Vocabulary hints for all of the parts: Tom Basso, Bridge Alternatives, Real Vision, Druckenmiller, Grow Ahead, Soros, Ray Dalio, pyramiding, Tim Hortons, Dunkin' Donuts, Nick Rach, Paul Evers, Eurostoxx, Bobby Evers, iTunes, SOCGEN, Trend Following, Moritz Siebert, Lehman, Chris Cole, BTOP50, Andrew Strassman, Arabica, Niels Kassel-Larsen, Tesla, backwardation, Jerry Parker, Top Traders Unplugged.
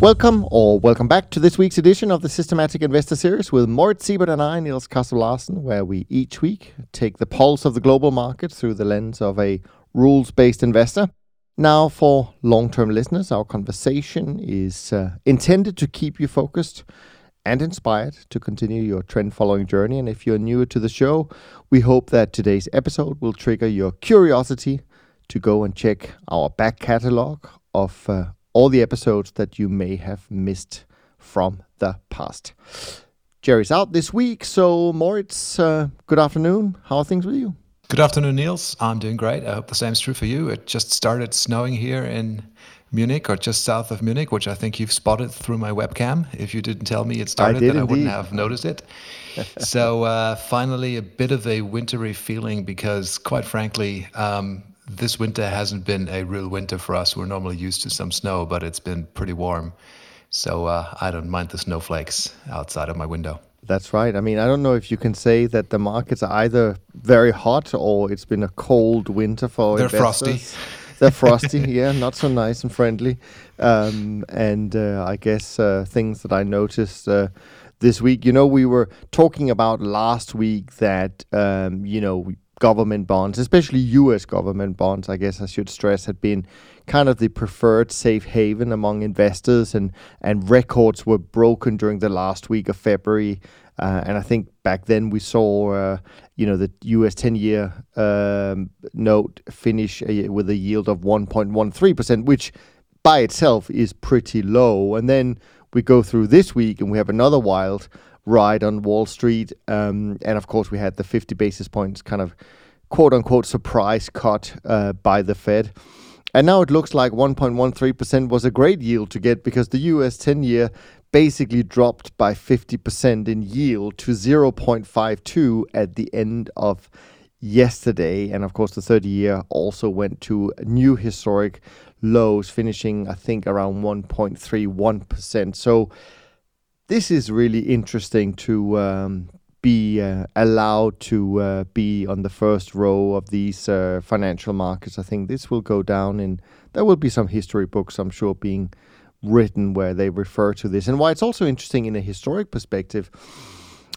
Welcome back to this week's edition of the Systematic Investor Series with Moritz Siebert and I, Niels Kassel-Larsen, where we each week take the pulse of the global market through the lens of a rules-based investor. Now, for long-term listeners, our conversation is intended to keep you focused and inspired to continue your trend-following journey. And if you're newer to the show, we hope that today's episode will trigger your curiosity to go and check our back catalog of all the episodes that you may have missed from the past. Jerry's out this week, so Moritz, good afternoon. How are things with you? Good afternoon, Niels. I'm doing great. I hope the same is true for you. It just started snowing here in Munich, or just south of Munich, which I think you've spotted through my webcam. If you didn't tell me it started, then I wouldn't have noticed it. So finally, a bit of a wintry feeling because, quite frankly, this winter hasn't been a real winter for us. We're normally used to some snow, but it's been pretty warm. So I don't mind the snowflakes outside of my window. That's right. I mean, I don't know if you can say that the markets are either very hot or it's been a cold winter for investors. They're frosty. They're frosty, yeah, not so nice and friendly. I guess things that I noticed this week, you know, we were talking about last week that, government bonds, especially U.S. government bonds, I guess I should stress, had been kind of the preferred safe haven among investors, and records were broken during the last week of February. And I think back then we saw, the U.S. 10-year note finish with a yield of 1.13%, which by itself is pretty low. And then we go through this week and we have another wild ride on Wall Street. And of course, we had the 50 basis points kind of quote-unquote surprise cut by the Fed. And now it looks like 1.13% was a great yield to get because the US 10-year basically dropped by 50% in yield to 0.52 at the end of yesterday. And of course, the 30-year also went to new historic lows, finishing, I think, around 1.31%. So this is really interesting to be allowed to be on the first row of these financial markets. I think this will go down, and there will be some history books, I'm sure, being written where they refer to this. And why it's also interesting in a historic perspective,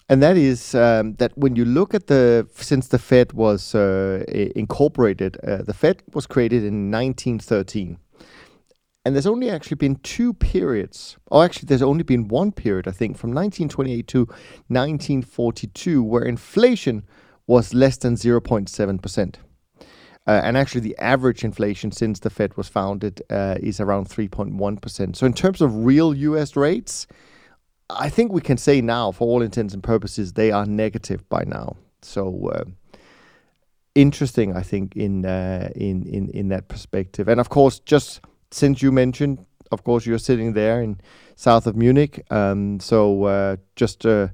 and that is that when you look at since the Fed was incorporated, the Fed was created in 1913. And there's only actually been one period, I think, from 1928 to 1942, where inflation was less than 0.7%. And actually, the average inflation since the Fed was founded is around 3.1%. So in terms of real U.S. rates, I think we can say now, for all intents and purposes, they are negative by now. So interesting, I think, in that perspective. And of course, just since you mentioned, of course, you're sitting there in south of Munich. So to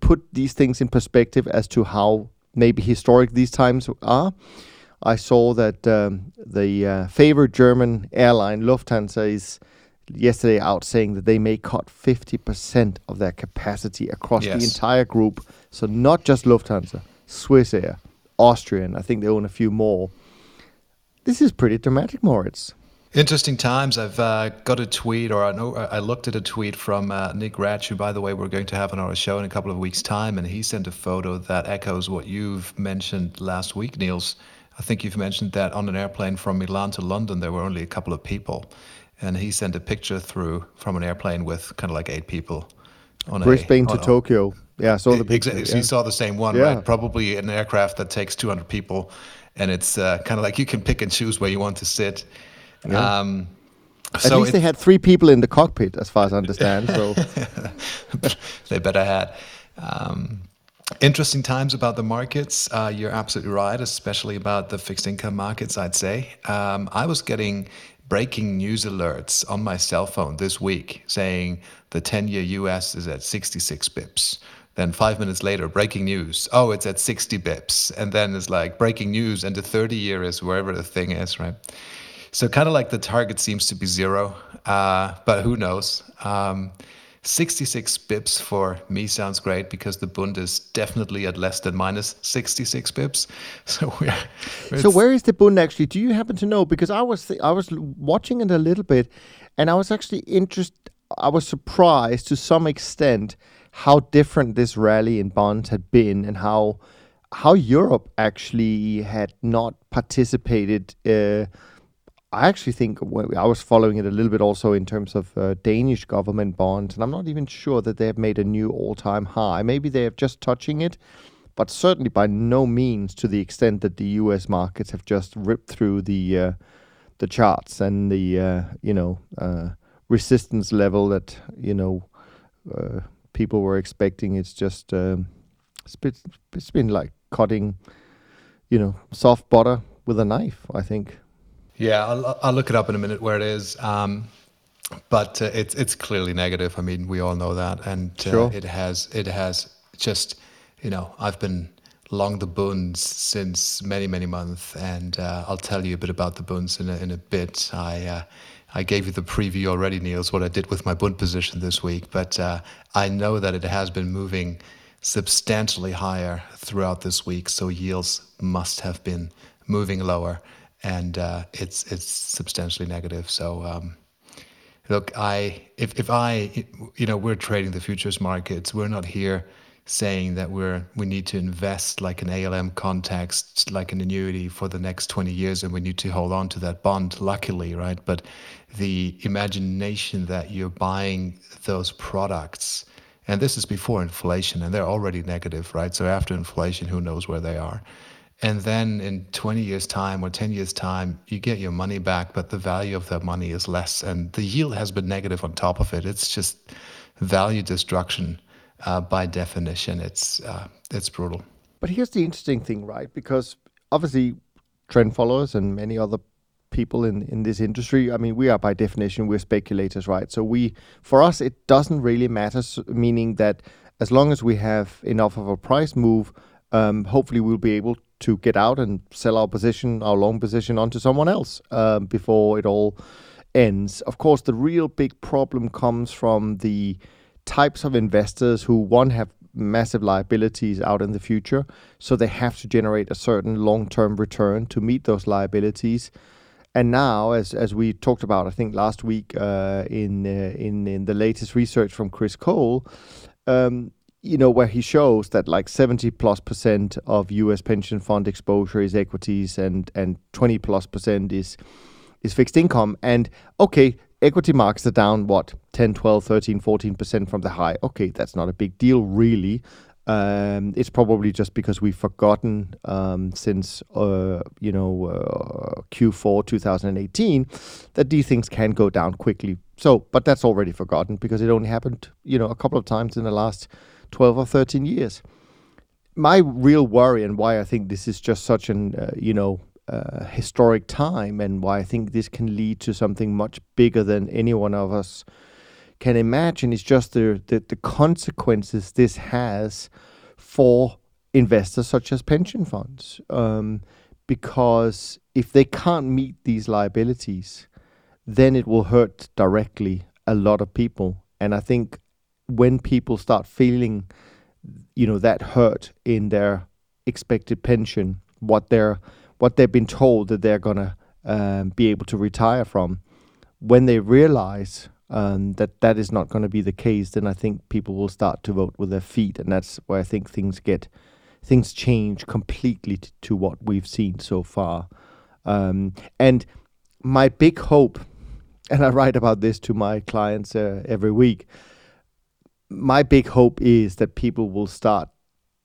put these things in perspective as to how maybe historic these times are, I saw that the favorite German airline, Lufthansa, is yesterday out saying that they may cut 50% of their capacity across the entire group. So not just Lufthansa, Swissair, Austrian. I think they own a few more. This is pretty dramatic, Moritz. Interesting times. I've got a tweet, or I know I looked at a tweet from Nick Rach, who, by the way, we're going to have on our show in a couple of weeks' time, and he sent a photo that echoes what you've mentioned last week, Niels. I think you've mentioned that on an airplane from Milan to London, there were only a couple of people, and he sent a picture through from an airplane with kind of like 8 people. Brisbane to Tokyo. Yeah, I saw the picture. Exactly. So you saw the same one, right? Probably an aircraft that takes 200 people, and it's kind of like you can pick and choose where you want to sit. Yeah. At least they had 3 people in the cockpit, as far as I understand. So they better had. Interesting times about the markets. You're absolutely right, especially about the fixed income markets, I'd say. I was getting breaking news alerts on my cell phone this week saying the 10-year U.S. is at 66 bips. Then 5 minutes later, breaking news. Oh, it's at 60 bips. And then it's like breaking news and the 30-year is wherever the thing is, right? So kind of like the target seems to be zero, but who knows? 66 bips for me sounds great because the Bund is definitely at less than minus 66 bips. So where is the Bund actually? Do you happen to know? Because I was watching it a little bit, and I was actually interested. I was surprised to some extent how different this rally in bonds had been, and how Europe actually had not participated. I actually think I was following it a little bit also in terms of Danish government bonds, and I'm not even sure that they have made a new all-time high. Maybe they have just touching it, but certainly by no means to the extent that the U.S. markets have just ripped through the charts and the resistance level that people were expecting. It's just it's been like cutting soft butter with a knife, I think. Yeah, I'll look it up in a minute where it is, but it's clearly negative. I mean, we all know that, and sure. It has just I've been long the Bund since many months, and I'll tell you a bit about the Bund in a bit. I gave you the preview already, Niels, what I did with my Bund position this week, but I know that it has been moving substantially higher throughout this week, so yields must have been moving lower. And it's substantially negative. So look, we're trading the futures markets. We're not here saying that we need to invest like an ALM context, like an annuity for the next 20 years, and we need to hold on to that bond. Luckily, right? But the imagination that you're buying those products, and this is before inflation, and they're already negative, right? So after inflation, who knows where they are? And then in 20 years' time or 10 years' time, you get your money back, but the value of that money is less. And the yield has been negative on top of it. It's just value destruction by definition. It's brutal. But here's the interesting thing, right? Because obviously trend followers and many other people in this industry, I mean, we are by definition, we're speculators, right? So for us, it doesn't really matter, meaning that as long as we have enough of a price move, hopefully we'll be able to get out and sell our position, our long position, onto someone else before it all ends. Of course, the real big problem comes from the types of investors who, one, have massive liabilities out in the future, so they have to generate a certain long-term return to meet those liabilities. And now, as we talked about, I think last week in the latest research from Chris Cole, where he shows that like 70+% of U.S. pension fund exposure is equities and 20+% is fixed income. And okay, equity markets are down, 10, 12, 13, 14% from the high. Okay, that's not a big deal, really. It's probably just because we've forgotten since, Q4 2018 that these things can go down quickly. So, but that's already forgotten because it only happened, a couple of times in the last 12 or 13 years. My real worry, and why I think this is just such an, historic time, and why I think this can lead to something much bigger than any one of us can imagine, is just the consequences this has for investors such as pension funds. Because if they can't meet these liabilities, then it will hurt directly a lot of people. And I think when people start feeling, that hurt in their expected pension, what they've been told that they're gonna be able to retire from, when they realize that is not going to be the case, then I think people will start to vote with their feet, and that's where I think things change completely to what we've seen so far. And my big hope, and I write about this to my clients every week. My big hope is that people will start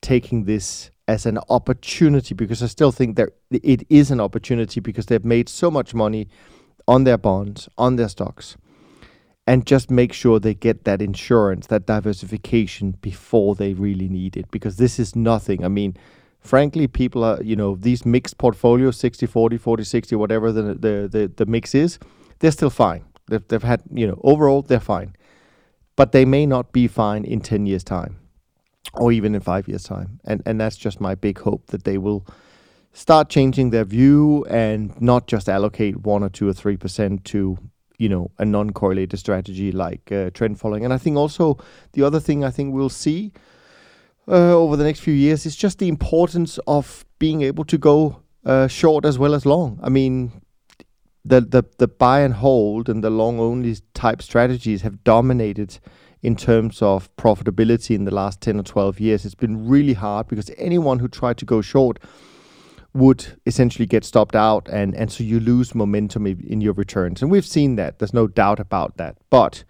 taking this as an opportunity, because I still think that it is an opportunity, because they've made so much money on their bonds, on their stocks, and just make sure they get that insurance, that diversification before they really need it, because this is nothing. I mean, frankly, people are, these mixed portfolios, 60-40, 40-60, whatever the mix is, they're still fine. They've had, overall, they're fine. But they may not be fine in 10 years' time. or even in 5 years' time. And that's just my big hope, that they will start changing their view and not just allocate 1 or 2 or 3% to, you know, a non-correlated strategy like trend following. And I think also the other thing I think we'll see over the next few years is just the importance of being able to go short as well as long. I mean, the buy and hold and the long only type strategies have dominated in terms of profitability in the last 10 or 12 years. It's been really hard because anyone who tried to go short would essentially get stopped out, and so you lose momentum in your returns. And we've seen that. There's no doubt about that. But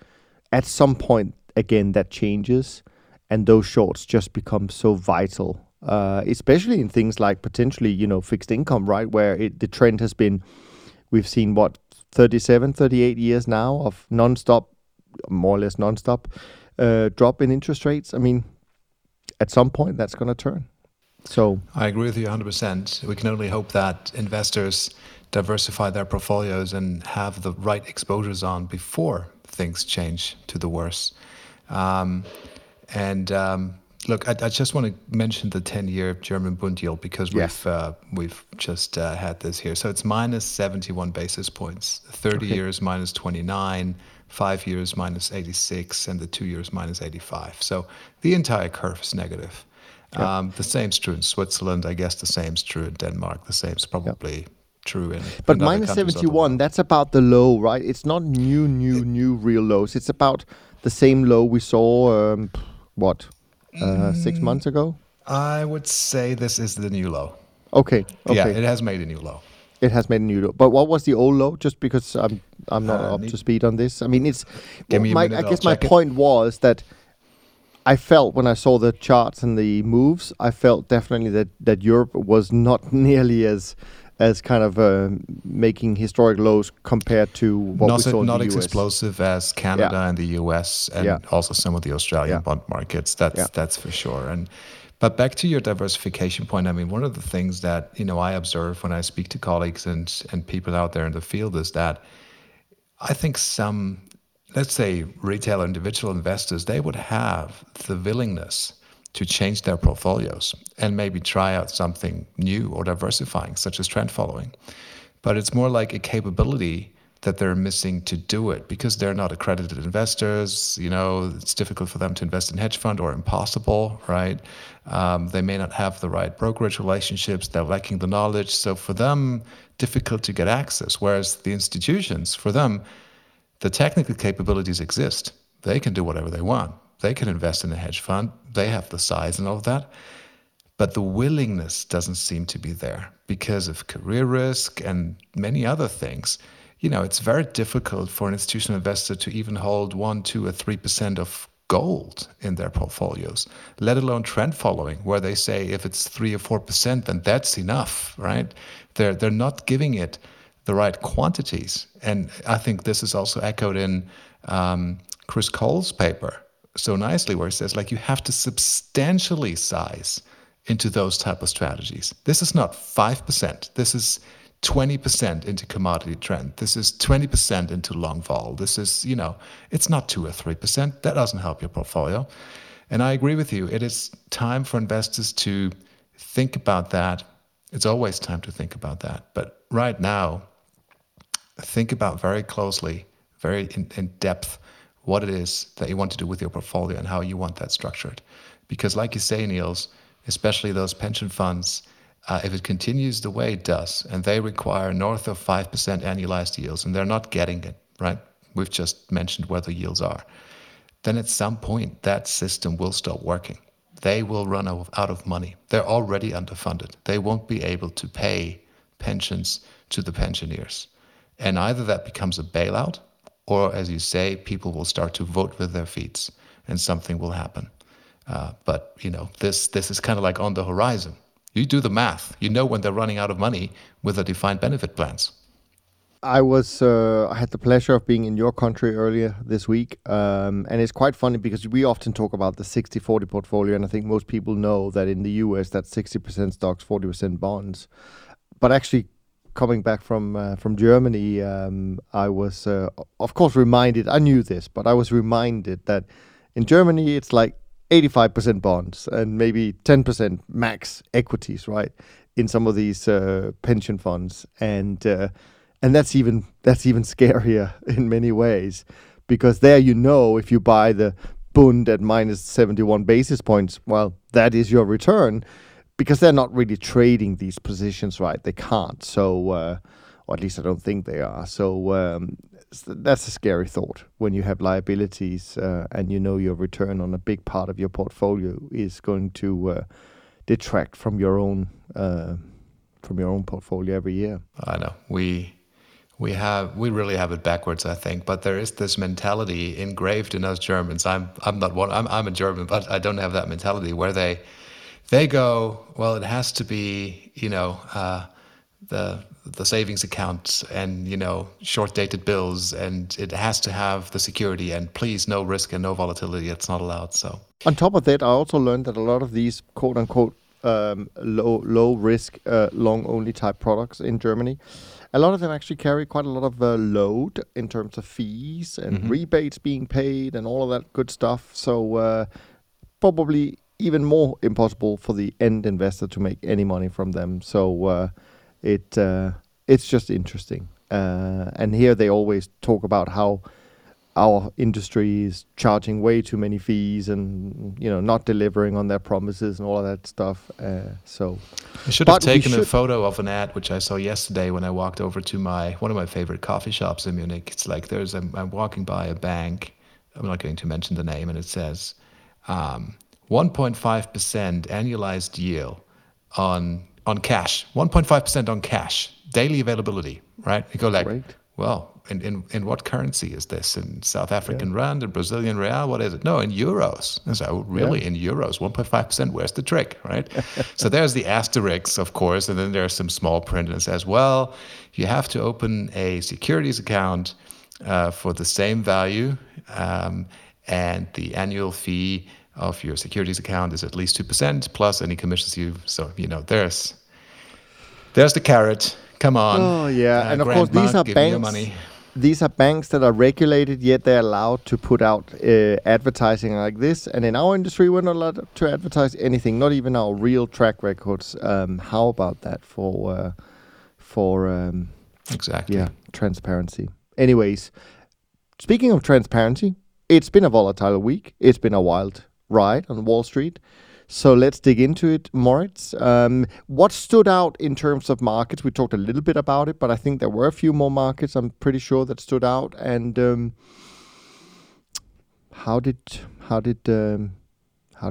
at some point, again, that changes, and those shorts just become so vital, especially in things like potentially, you know, fixed income, right, where the trend has been, we've seen, what, 37, 38 years now of nonstop, more or less nonstop drop in interest rates. I mean, at some point that's going to turn. So I agree with you 100%. We can only hope that investors diversify their portfolios and have the right exposures on before things change to the worse. Look, I just want to mention the 10-year German Bund yield, because we've just had this here. So it's minus 71 basis points, 30 years minus 29, 5 years minus 86, and the 2 years minus 85. So the entire curve is negative. Yeah. The same's true in Switzerland. I guess the same's true in Denmark. The same's probably true in But minus 71, that's about the low, right? It's not new real lows. It's about the same low we saw, 6 months ago? I would say this is the new low. Okay. Yeah, it has made a new low. But what was the old low? Just because I'm not up to speed on this. I mean, it's... I guess my point was that I felt when I saw the charts and the moves, I felt definitely that Europe was not nearly as kind of making historic lows compared to what we saw in the US. Not as explosive as Canada and the US, and also some of the Australian bond markets. That's for sure. But back to your diversification point, I mean, one of the things that, you know, I observe when I speak to colleagues and people out there in the field is that I think some, let's say, retail individual investors, they would have the willingness to change their portfolios and maybe try out something new or diversifying, such as trend following. But it's more like a capability that they're missing to do it, because they're not accredited investors. You know, it's difficult for them to invest in hedge fund, or impossible, right? They may not have the right brokerage relationships. They're lacking the knowledge. So for them, difficult to get access. Whereas the institutions, for them, the technical capabilities exist. They can do whatever they want. They can invest in a hedge fund. They have the size and all of that. But the willingness doesn't seem to be there because of career risk and many other things. You know, it's very difficult for an institutional investor to even hold 1, 2, or 3% of gold in their portfolios, let alone trend following, where they say if it's 3 or 4%, then that's enough, right? They're not giving it the right quantities. And I think this is also echoed in Chris Cole's paper so nicely, where it says, like, you have to substantially size into those type of strategies. This is not 5%. This is 20% into commodity trend. This is 20% into long vol. This is, you know, it's not 2 or 3%. That doesn't help your portfolio. And I agree with you. It is time for investors to think about that. It's always time to think about that. But right now, think about very closely, very in depth, what it is that you want to do with your portfolio and how you want that structured. Because like you say, Niels, especially those pension funds, if it continues the way it does, and they require north of 5% annualized yields, and they're not getting it, right? We've just mentioned where the yields are. Then at some point, that system will stop working. They will run out of money. They're already underfunded. They won't be able to pay pensions to the pensioners. And either that becomes a bailout, or, as you say, people will start to vote with their feet and something will happen. But, you know, this is kind of like on the horizon. You do the math. You know when they're running out of money with the defined benefit plans. I had the pleasure of being in your country earlier this week. And it's quite funny because we often talk about the 60-40 portfolio. And I think most people know that in the US, that's 60% stocks, 40% bonds. But actually, coming back from Germany, I was, of course, reminded. I knew this, but I was reminded that in Germany, it's like 85% bonds and maybe 10% max equities, right? In some of these pension funds, and that's even scarier in many ways, because there, you know, if you buy the Bund at minus 71 basis points, well, that is your return, because they're not really trading these positions, right? They can't, so or at least I don't think they are. So that's a scary thought when you have liabilities and you know your return on a big part of your portfolio is going to detract from your own portfolio every year. I know we really have it backwards, I think. But there is this mentality engraved in us Germans. I'm not one. I'm a German, but I don't have that mentality where they go, well, it has to be, you know, the savings accounts and, you know, short dated bills, and it has to have the security, and please no risk and no volatility. It's not allowed. So. On top of that, I also learned that a lot of these quote-unquote low-risk, long-only type products in Germany, a lot of them actually carry quite a lot of load in terms of fees and rebates being paid and all of that good stuff. So probably even more impossible for the end investor to make any money from them. So it's just interesting. And here they always talk about how our industry is charging way too many fees and, you know, not delivering on their promises and all of that stuff. So I should have taken a photo of an ad, which I saw yesterday when I walked over to one of my favorite coffee shops in Munich. It's like I'm walking by a bank. I'm not going to mention the name. And it says 1.5% annualized yield on cash, 1.5% on cash, daily availability, right? You go like, right. Well, in what currency is this? In South African rand, in Brazilian real, what is it? No, in euros. And so really in euros, 1.5%, where's the trick, right? So there's the asterisk, of course, and then there's some small print and it says, well, you have to open a securities account for the same value, and the annual fee of your securities account is at least 2% plus any commissions so, you know, there's the carrot. Come on. Oh, yeah. And of course, these are banks. These are banks that are regulated, yet they're allowed to put out advertising like this. And in our industry, we're not allowed to advertise anything, not even our real track records. How about that for exactly. Yeah, transparency. Anyways, speaking of transparency, it's been a volatile week. It's been a wild ride on Wall Street. So let's dig into it, Moritz. What stood out in terms of markets? We talked a little bit about it, but I think there were a few more markets, I'm pretty sure, that stood out. And how did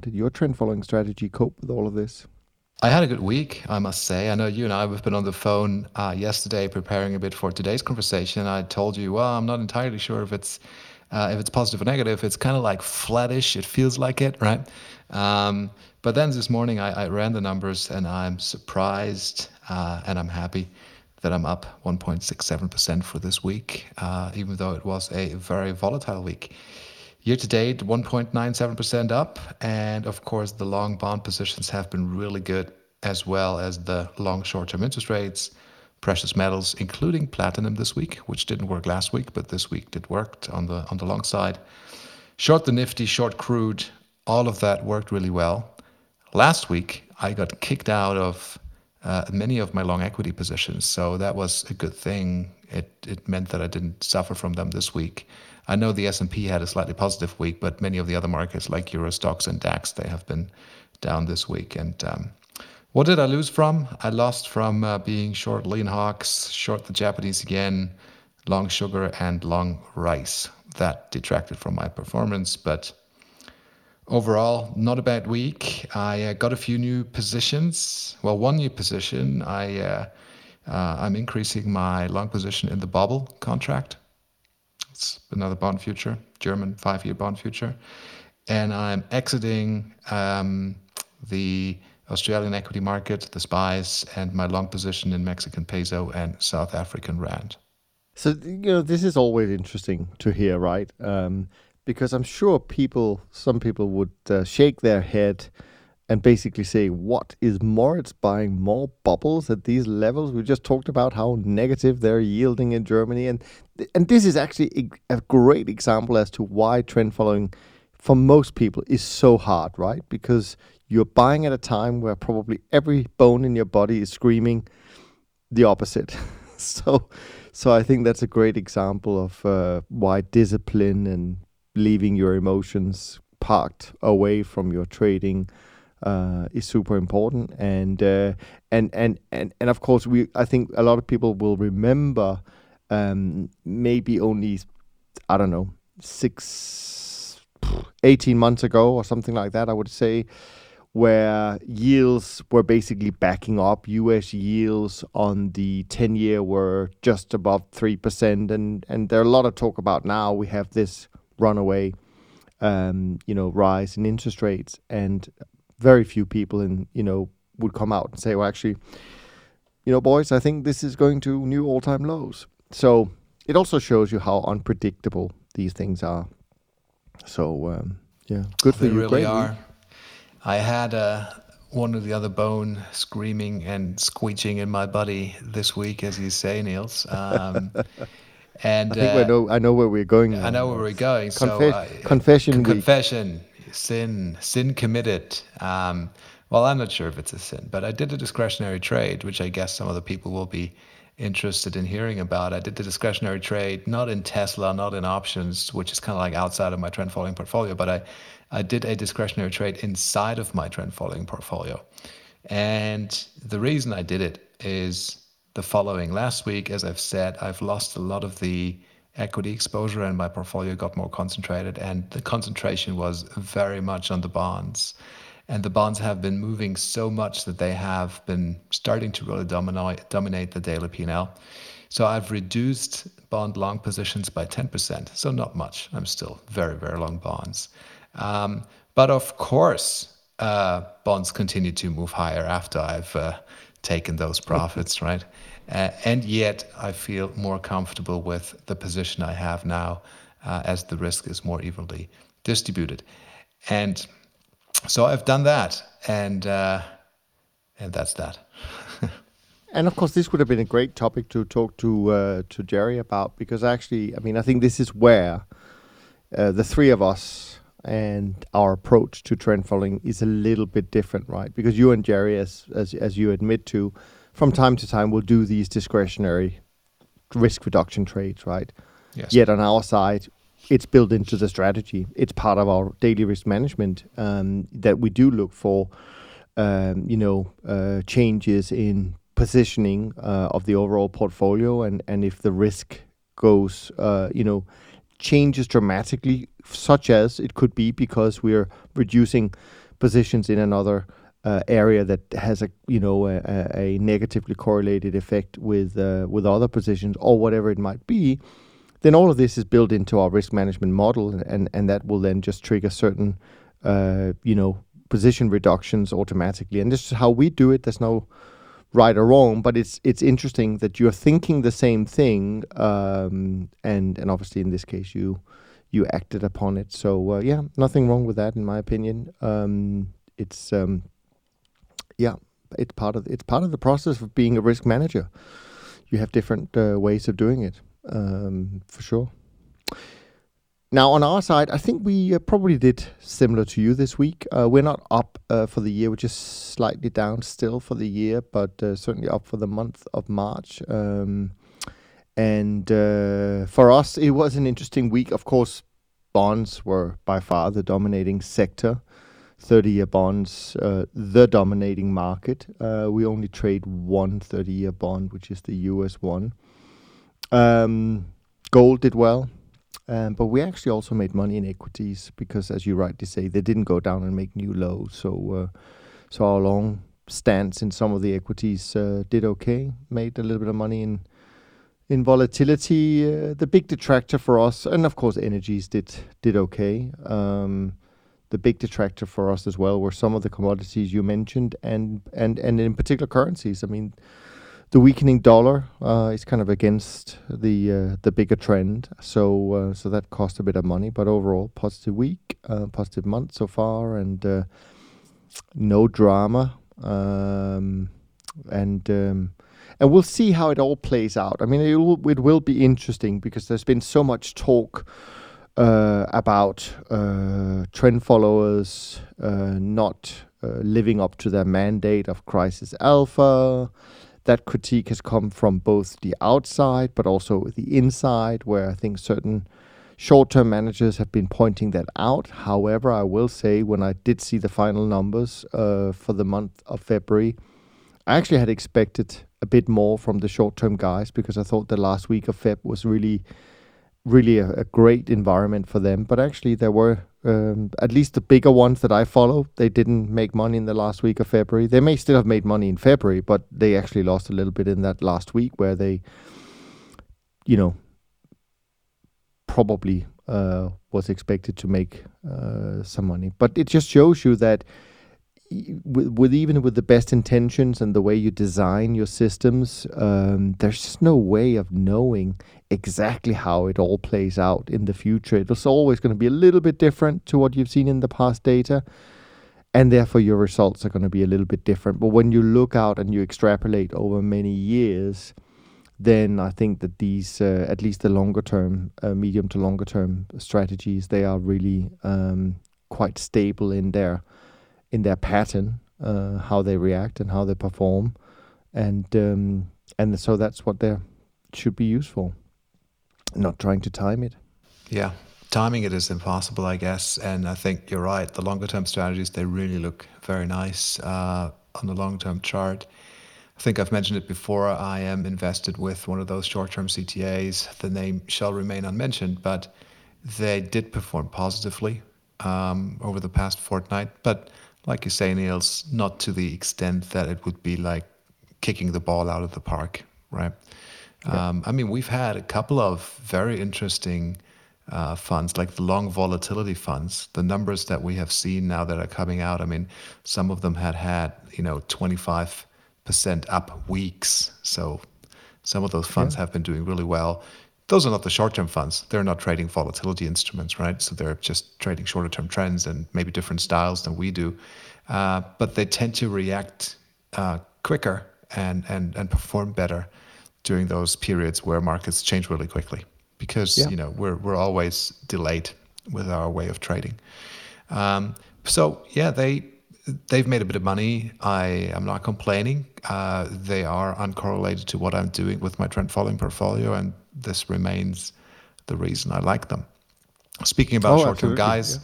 your trend following strategy cope with all of this? I had a good week, I must say. I know you and I have been on the phone yesterday preparing a bit for today's conversation. I told you, well, I'm not entirely sure if it's positive or negative. It's kind of like flattish. It feels like it, right? But then this morning I ran the numbers, and I'm surprised and I'm happy that I'm up 1.67% for this week, even though it was a very volatile week. Year to date, 1.97% up. And of course, the long bond positions have been really good, as well as the long short-term interest rates, precious metals, including platinum this week, which didn't work last week, but this week did work on the long side. Short the Nifty, short crude, all of that worked really well. Last week, I got kicked out of many of my long equity positions, so that was a good thing. It meant that I didn't suffer from them this week. I know the S&P had a slightly positive week, but many of the other markets like Euro stocks and DAX, they have been down this week. And what did I lose from? I lost from being short lean hawks, short the Japanese yen, long sugar, and long rice. That detracted from my performance, but overall, not a bad week. I got a few new positions. Well, one new position. I'm increasing my long position in the bubble contract. It's another bond future, German 5-year bond future. And I'm exiting the Australian equity market, the SPYs, and my long position in Mexican peso and South African rand. So, you know, this is always interesting to hear, right? Because I'm sure some people would shake their head and basically say, what is Moritz buying more bubbles at these levels? We just talked about how negative they're yielding in Germany. And this is actually a great example as to why trend following for most people is so hard, right? Because you're buying at a time where probably every bone in your body is screaming the opposite. So I think that's a great example of why discipline and leaving your emotions parked away from your trading is super important. And of course, I think a lot of people will remember maybe only, I don't know, 18 months ago or something like that, I would say, where yields were basically backing up. US yields on the 10-year were just above 3%. And there are a lot of talk about now we have this runaway rise in interest rates. And very few people would come out and say, well, actually, boys, I think this is going to new all-time lows. So it also shows you how unpredictable these things are. So, good for you. They really are. I had one or the other bone screaming and screeching in my body this week, as you say, Niels. And I think I know where we're going now. I know where we're going. Confession. Sin committed. Well, I'm not sure if it's a sin, but I did a discretionary trade, which I guess some other people will be interested in hearing about. I did the discretionary trade, not in Tesla, not in options, which is kind of like outside of my trend following portfolio, but I did a discretionary trade inside of my trend following portfolio. And the reason I did it is the following. Last week, as I've said, I've lost a lot of the equity exposure and my portfolio got more concentrated, and the concentration was very much on the bonds. And the bonds have been moving so much that they have been starting to really dominate the daily P&L. So I've reduced bond long positions by 10%. So not much. I'm still very, very long bonds. But of course, bonds continue to move higher after I've taken those profits, right? And yet I feel more comfortable with the position I have now as the risk is more evenly distributed. And so I've done that, and that's that. And of course, this would have been a great topic to talk to Jerry about, because actually, I think this is where the three of us and our approach to trend following is a little bit different, right? Because you and Jerry, as you admit to, from time to time, will do these discretionary risk reduction trades, right? Yes. Yet on our side, it's built into the strategy. It's part of our daily risk management that we do look for, changes in positioning of the overall portfolio, and if the risk goes, changes dramatically, such as it could be because we're reducing positions in another area that has a negatively correlated effect with other positions or whatever it might be. Then all of this is built into our risk management model, and that will then just trigger certain, position reductions automatically. And this is how we do it. There's no right or wrong, but it's interesting that you're thinking the same thing, and obviously in this case you acted upon it. So nothing wrong with that in my opinion. It's part of the process of being a risk manager. You have different ways of doing it. For sure. Now, on our side, I think we probably did similar to you this week. We're not up for the year. We're just slightly down still for the year, but certainly up for the month of March. And for us, it was an interesting week. Of course, bonds were by far the dominating sector. 30-year bonds, the dominating market. We only trade one 30-year bond, which is the US one. Gold did well, but we actually also made money in equities because, as you rightly say, they didn't go down and make new lows. So our long stance in some of the equities did okay, made a little bit of money in volatility. The big detractor for us, and of course energies did okay. The big detractor for us as well were some of the commodities you mentioned, and in particular currencies. The weakening dollar is kind of against the bigger trend, so that cost a bit of money. But overall, positive week, positive month so far, and no drama. And we'll see how it all plays out. It will be interesting because there's been so much talk about trend followers not living up to their mandate of crisis alpha. That critique has come from both the outside but also the inside, where I think certain short-term managers have been pointing that out. However, I will say, when I did see the final numbers for the month of February, I actually had expected a bit more from the short-term guys, because I thought the last week of Feb was really a great environment for them. But actually there were, at least the bigger ones that I follow, they didn't make money in the last week of February. They may still have made money in February, but they actually lost a little bit in that last week, where they, you know, probably was expected to make some money. But it just shows you that even with the best intentions and the way you design your systems, there's just no way of knowing exactly how it all plays out in the future. It's always going to be a little bit different to what you've seen in the past data, and therefore your results are going to be a little bit different. But when you look out and you extrapolate over many years, then I think that these, at least the longer term, medium to longer term strategies, they are really quite stable in their pattern, how they react and how they perform, and so that's what they should be used for. Not trying to time it. Yeah, timing it is impossible, I guess. And I think you're right. The longer term strategies, they really look very nice on the long term chart. I think I've mentioned it before. I am invested with one of those short term CTAs. The name shall remain unmentioned, but they did perform positively over the past fortnight, but like you say, Niels, not to the extent that it would be like kicking the ball out of the park, right? Yeah. I mean, we've had a couple of very interesting funds, like the long volatility funds. The numbers that we have seen now that are coming out, I mean, some of them had 25% up weeks. So some of those funds have been doing really well. Those are not the short-term funds. They're not trading volatility instruments, right? So they're just trading shorter-term trends and maybe different styles than we do. But they tend to react quicker and perform better during those periods where markets change really quickly, because we're always delayed with our way of trading. They've made a bit of money. I am not complaining. They are uncorrelated to what I'm doing with my trend following portfolio, and this remains the reason I like them. Speaking about short-term guys,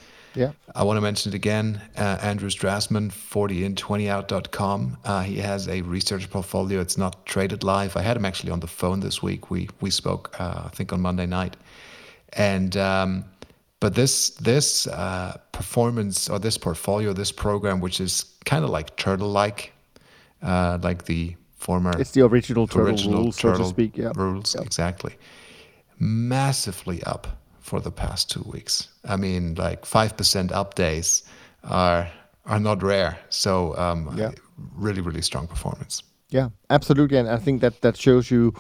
I want to mention it again. Andrew Strassman, 40in20out.com. He has a research portfolio. It's not traded live. I had him actually on the phone this week. We spoke, I think, on Monday night. And but this performance, or this portfolio, this program, which is kind of like turtle-like, like the former... It's the original turtle rules, so to speak. Yeah. Rules, yeah. Exactly. Massively up for the past 2 weeks. I mean, like 5% up days are not rare. So really, really strong performance. Yeah, absolutely. And I think that shows you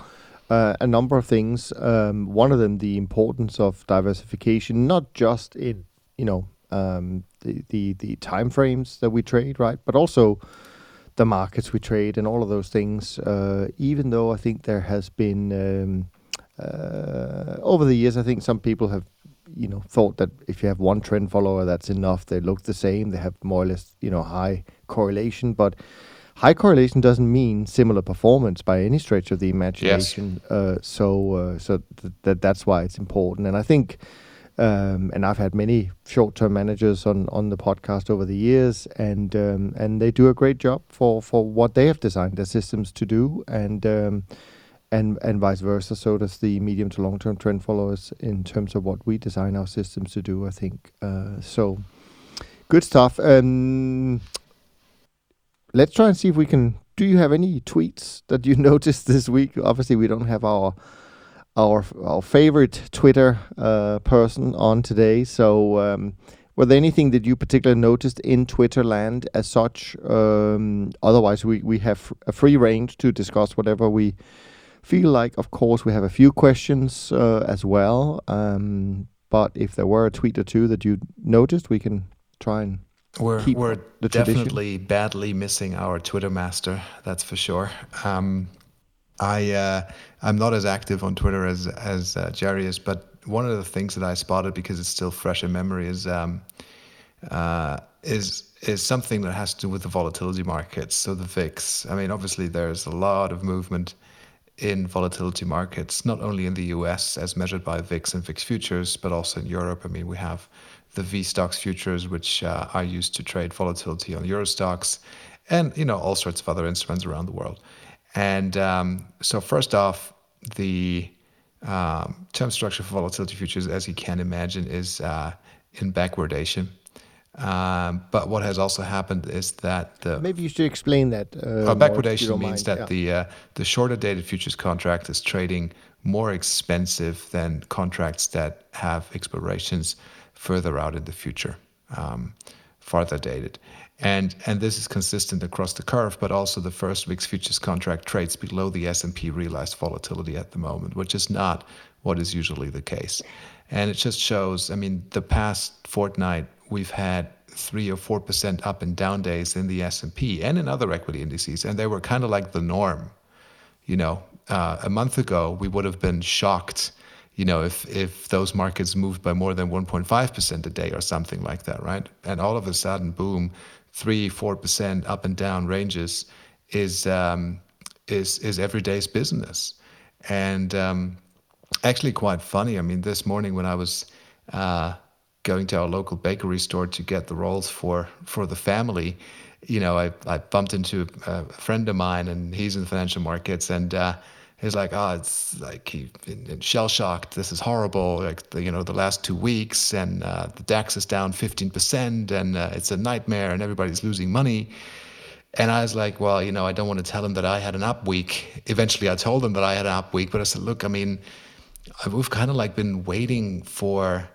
a number of things. One of them, the importance of diversification, not just in the timeframes that we trade, right, but also the markets we trade and all of those things. Even though I think there has been over the years, I think some people have thought that if you have one trend follower, that's enough. They look the same. They have more or less high correlation, but high correlation doesn't mean similar performance by any stretch of the imagination. Yes. That's why it's important. And I think, and I've had many short-term managers on the podcast over the years, and they do a great job for what they have designed their systems to do, and vice versa. So does the medium to long-term trend followers in terms of what we design our systems to do, I think. So good stuff. Let's try and see if we can... Do you have any tweets that you noticed this week? Obviously, we don't have our favorite Twitter person on today. So were there anything that you particularly noticed in Twitter land as such? Otherwise, we have a free range to discuss whatever we feel like. Of course, we have a few questions as well. But if there were a tweet or two that you noticed, we can try and... We're definitely badly missing our Twitter master, that's for sure. I'm not as active on Twitter as Jerry is, but one of the things that I spotted, because it's still fresh in memory, is something that has to do with the volatility markets. So the VIX. I mean, obviously, there's a lot of movement in volatility markets, not only in the US as measured by VIX and VIX futures, but also in Europe. I mean, we have the VSTOXX futures, which are used to trade volatility on Eurostoxx, and all sorts of other instruments around the world. And so first off, the term structure for volatility futures, as you can imagine, is in backwardation. But what has also happened is that maybe you should explain that. Backwardation means that the shorter dated futures contract is trading more expensive than contracts that have expirations further out in the future, farther dated. And this is consistent across the curve, but also the first VIX futures contract trades below the S&P realized volatility at the moment, which is not what is usually the case. And it just shows, I mean, the past fortnight, we've had 3 or 4% up and down days in the S&P and in other equity indices, and they were kind of like the norm. A month ago, we would have been shocked if those markets moved by more than 1.5% a day or something like that, right? And all of a sudden, boom, 3-4% up and down ranges is everyday's business. And actually quite funny. I mean, this morning when I was going to our local bakery store to get the rolls for the family, I bumped into a friend of mine, and he's in the financial markets, and he's like, it's like he's shell-shocked. This is horrible. Like, the last 2 weeks, and the DAX is down 15%, and it's a nightmare, and everybody's losing money. And I was like, well, I don't want to tell him that I had an up week. Eventually, I told him that I had an up week, but I said, look, I mean, we've kind of like been waiting for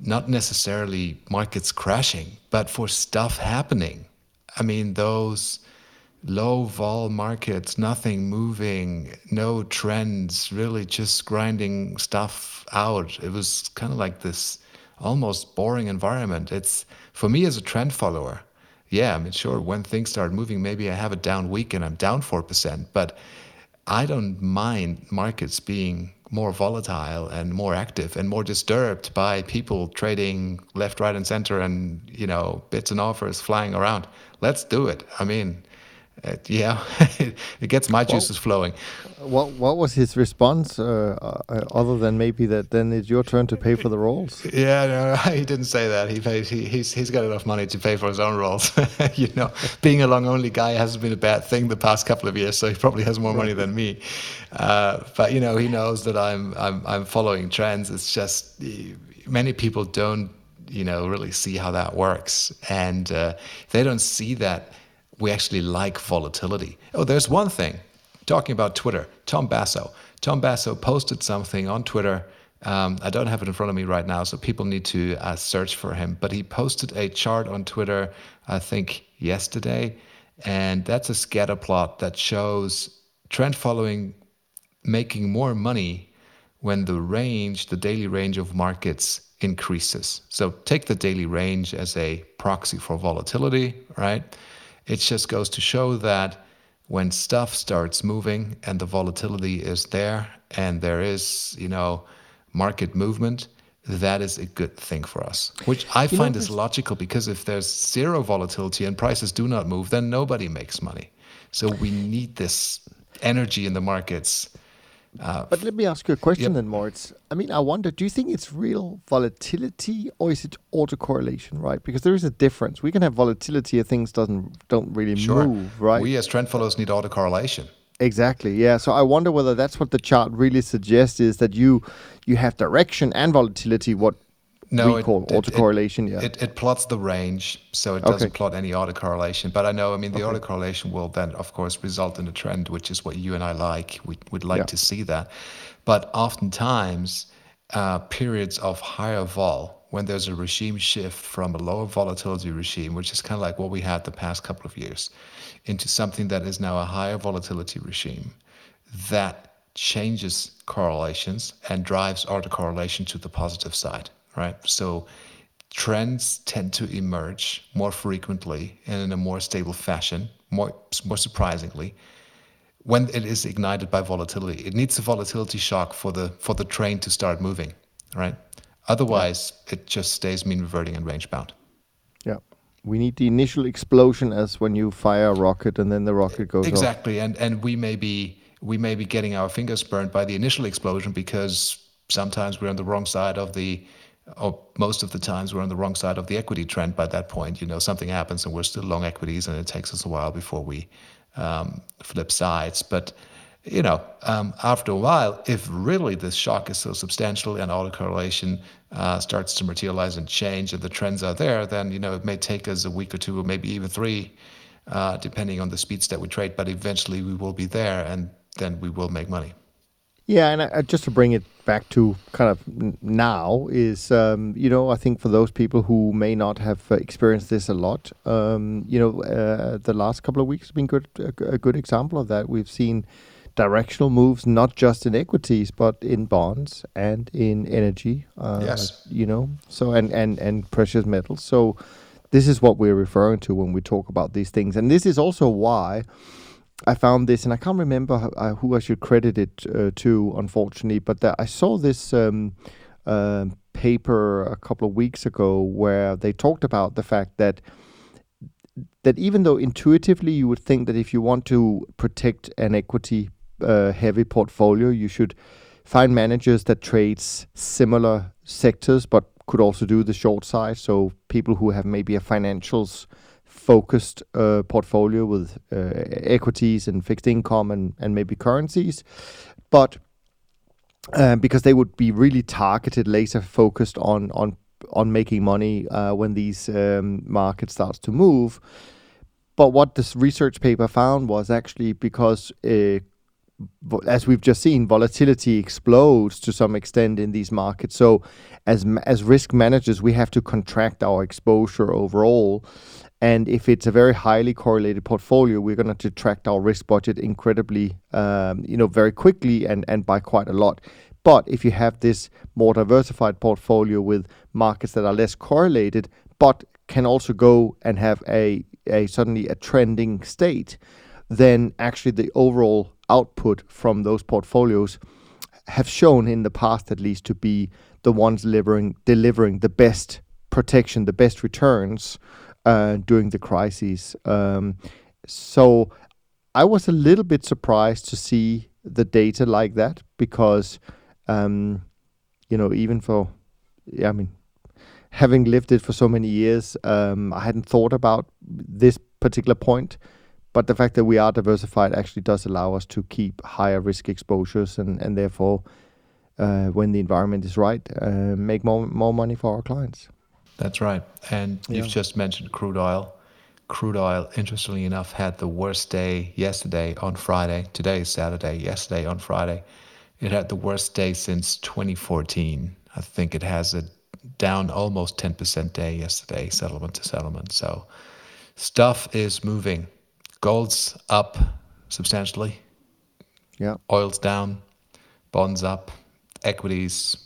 not necessarily markets crashing, but for stuff happening. I mean, those low vol markets, nothing moving, no trends, really just grinding stuff out. It was kind of like this almost boring environment. It's, for me as a trend follower, yeah, I mean, sure, when things start moving, maybe I have a down week and I'm down 4%, but I don't mind markets being more volatile and more active and more disturbed by people trading left, right, and center, and, bids and offers flying around. Let's do it. I mean, it gets my juices flowing. What was his response, other than maybe that then it's your turn to pay for the rolls? No, he didn't say that. He's got enough money to pay for his own rolls. Being a long-only guy hasn't been a bad thing the past couple of years, so he probably has more money than me. But he knows that I'm following trends. It's just many people don't really see how that works, and they don't see that we actually like volatility. Oh, there's one thing. Talking about Twitter, Tom Basso. Tom Basso posted something on Twitter. I don't have it in front of me right now, so people need to search for him. But he posted a chart on Twitter, I think, yesterday. And that's a scatter plot that shows trend following making more money when the daily range of markets increases. So take the daily range as a proxy for volatility, right? It just goes to show that when stuff starts moving and the volatility is there and there is, market movement, that is a good thing for us, which I find is logical, because if there's zero volatility and prices do not move, then nobody makes money. So we need this energy in the markets. But let me ask you a question then, Moritz. I mean, I wonder, do you think it's real volatility or is it autocorrelation, right? Because there is a difference. We can have volatility if things don't really move, right? We as trend followers need autocorrelation. Exactly, yeah. So I wonder whether that's what the chart really suggests, is that you have direction and volatility, autocorrelation. It plots the range, so it doesn't plot any autocorrelation. But I know, the autocorrelation will then, of course, result in a trend, which is what you and I like. We'd like to see that. But oftentimes, periods of higher vol, when there's a regime shift from a lower volatility regime, which is kind of like what we had the past couple of years, into something that is now a higher volatility regime, that changes correlations and drives autocorrelation to the positive side. Right? So trends tend to emerge more frequently and in a more stable fashion, more surprisingly, when it is ignited by volatility. It needs a volatility shock for the train to start moving. right? Otherwise, it just stays mean reverting and range bound. Yeah. We need the initial explosion as when you fire a rocket and then the rocket goes off. Exactly. And we may be getting our fingers burned by the initial explosion because sometimes we're on the wrong side of the, or most of the times we're on the wrong side of the equity trend by that point. You know, something happens and we're still long equities and it takes us a while before we flip sides. But, you know, after a while, if really this shock is so substantial and all the correlation starts to materialize and change and the trends are there, then, you know, it may take us a week or two or maybe even three, depending on the speeds that we trade. But eventually we will be there and then we will make money. Yeah, and just to bring it back to kind of now is, you know, I think for those people who may not have experienced this a lot, you know, the last couple of weeks have been a good example of that. We've seen directional moves, not just in equities, but in bonds and in energy, you know, so and precious metals. So this is what we're referring to when we talk about these things. And this is also why I found this, and I can't remember who I should credit it to, unfortunately, but I saw this paper a couple of weeks ago where they talked about the fact that even though intuitively you would think that if you want to protect an equity-heavy portfolio, you should find managers that trades similar sectors but could also do the short side, so people who have maybe a financials focused portfolio with equities and fixed income and maybe currencies, but because they would be really targeted, laser focused on making money when these markets starts to move. But what this research paper found was actually because as we've just seen, volatility explodes to some extent in these markets. So as risk managers, we have to contract our exposure overall. And if it's a very highly correlated portfolio, we're going to detract our risk budget incredibly, very quickly and by quite a lot. But if you have this more diversified portfolio with markets that are less correlated, but can also go and have a suddenly a trending state, then actually the overall output from those portfolios have shown in the past, at least, to be the ones delivering the best protection, the best returns during the crises. So I was a little bit surprised to see the data like that because, having lived it for so many years, I hadn't thought about this particular point, but the fact that we are diversified actually does allow us to keep higher risk exposures and therefore, when the environment is right, make more money for our clients. That's right. And you've just mentioned crude oil. Crude oil, interestingly enough, had the worst day yesterday on Friday. Today is Saturday. Yesterday on Friday, it had the worst day since 2014. I think it has a down almost 10% day yesterday, settlement to settlement. So stuff is moving. Gold's up substantially. Yeah. Oil's down. Bonds up. Equities,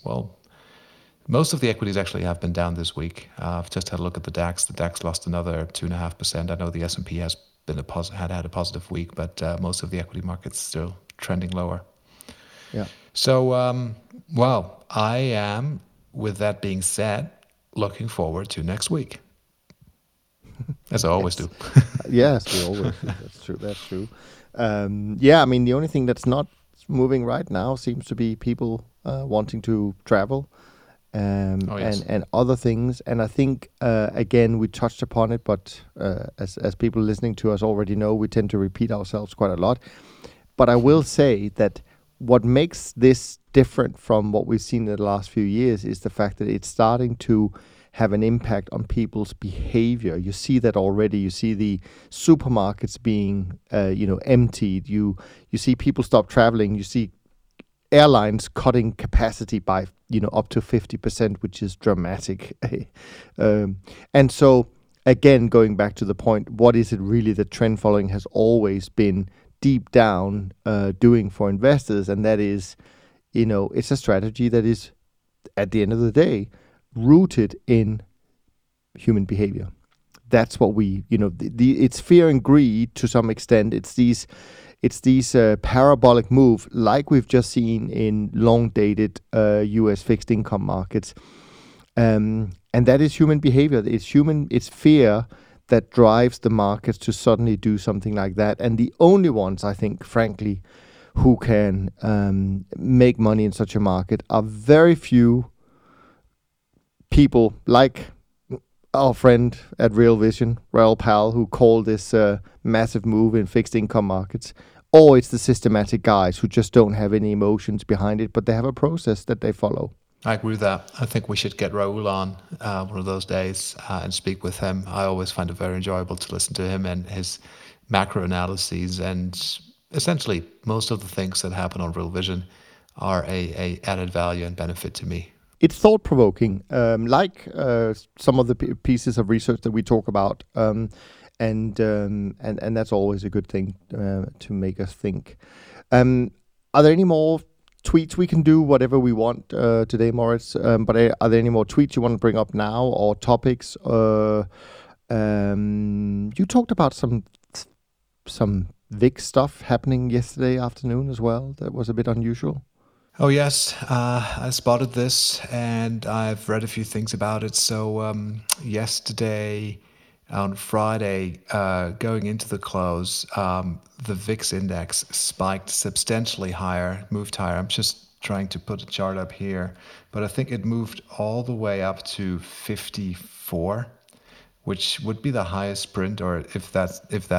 most of the equities actually have been down this week. I've just had a look at the DAX. The DAX lost another 2.5%. I know the S&P has been had a positive week, but most of the equity market's still trending lower. Yeah. So, I am, with that being said, looking forward to next week. As I always do. Yes, we always do. That's true. The only thing that's not moving right now seems to be people wanting to travel. And other things. And I think, again, we touched upon it, but as people listening to us already know, we tend to repeat ourselves quite a lot. But I will say that what makes this different from what we've seen in the last few years is the fact that it's starting to have an impact on people's behavior. You see that already. You see the supermarkets being, emptied. You see people stop traveling. You see airlines cutting capacity by, up to 50%, which is dramatic. And so, again, going back to the point, what is it really that trend following has always been deep down doing for investors? And that is, it's a strategy that is, at the end of the day, rooted in human behavior. That's what it's fear and greed to some extent. It's these it's these parabolic move like we've just seen in long-dated US fixed income markets. And that is human behavior. It's fear that drives the markets to suddenly do something like that. And the only ones, I think, frankly, who can make money in such a market are very few people like our friend at Real Vision, Raul Pal, who called this massive move in fixed income markets. Or it's the systematic guys who just don't have any emotions behind it, but they have a process that they follow. I agree with that. I think we should get Raul on one of those days and speak with him. I always find it very enjoyable to listen to him and his macro analyses. And essentially, most of the things that happen on Real Vision are a added value and benefit to me. It's thought-provoking, like some of the pieces of research that we talk about. And that's always a good thing to make us think. Are there any more tweets? We can do whatever we want today, Moritz, but are there any more tweets you want to bring up now or topics? You talked about some VIX stuff happening yesterday afternoon as well that was a bit unusual. Oh yes, I spotted this and I've read a few things about it. So yesterday on Friday, going into the close, the VIX index spiked substantially higher, moved higher. I'm just trying to put a chart up here, but I think it moved all the way up to 54, which would be the highest print, or if that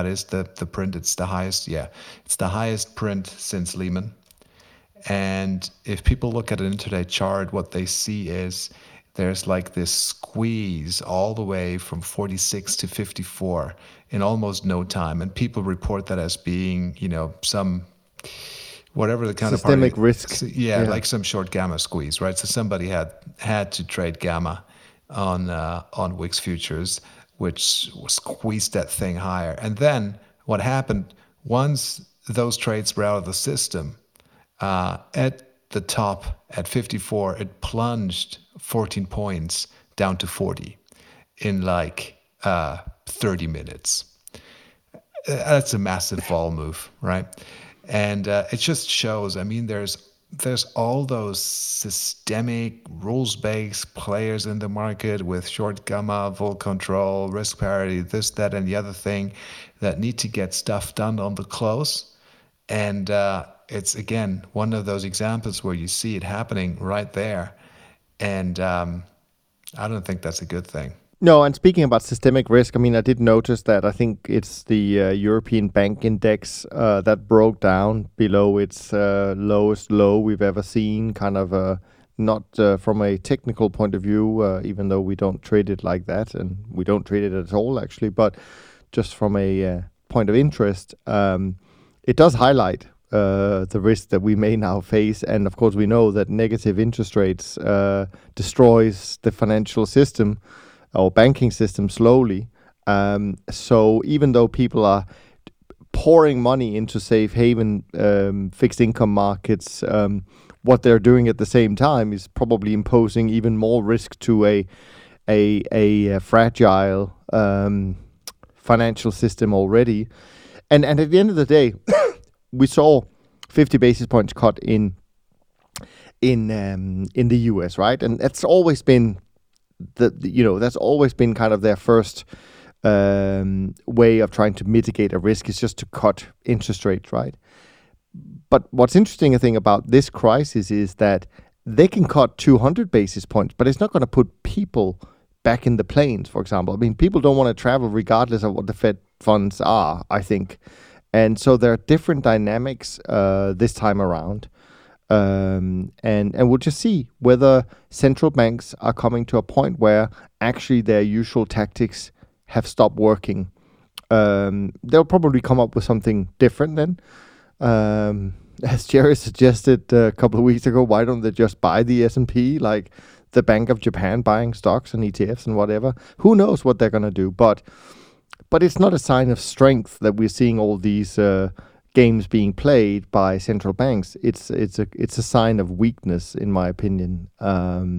is the print, it's the highest. Yeah, it's the highest print since Lehman. And if people look at an intraday chart, what they see is there's like this squeeze all the way from 46 to 54 in almost no time. And people report that as being, some whatever the kind systemic of risk. Yeah, like some short gamma squeeze, right? So somebody had to trade gamma on Wix futures, which squeezed that thing higher. And then what happened once those trades were out of the system, at the top at 54, it plunged 14 points down to 40 in 30 minutes. That's a massive vol move, right? And it just shows, there's all those systemic rules-based players in the market with short gamma, vol control, risk parity, this, that, and the other thing that need to get stuff done on the close. And it's, again, one of those examples where you see it happening right there. And I don't think that's a good thing. No, and speaking about systemic risk, I did notice that I think it's the European Bank Index that broke down below its lowest low we've ever seen, kind of not from a technical point of view, even though we don't trade it like that, and we don't trade it at all, actually, but just from a point of interest, it does highlight the risk that we may now face. And of course, we know that negative interest rates destroys the financial system or banking system slowly. So even though people are pouring money into safe haven, fixed income markets, what they're doing at the same time is probably imposing even more risk to a fragile financial system already. And at the end of the day, we saw 50 basis points cut in the US, right? And that's always been kind of their first way of trying to mitigate a risk is just to cut interest rates, right? But what's interesting, I think, about this crisis is that they can cut 200 basis points, but it's not going to put people back in the planes, for example. People don't want to travel regardless of what the Fed funds are, I think. And so there are different dynamics this time around. And we'll just see whether central banks are coming to a point where actually their usual tactics have stopped working. They'll probably come up with something different then. As Jerry suggested a couple of weeks ago, why don't they just buy the S&P, like the Bank of Japan buying stocks and ETFs and whatever? Who knows what they're going to do? But it's not a sign of strength that we're seeing all these games being played by central banks. It's a sign of weakness, in my opinion. And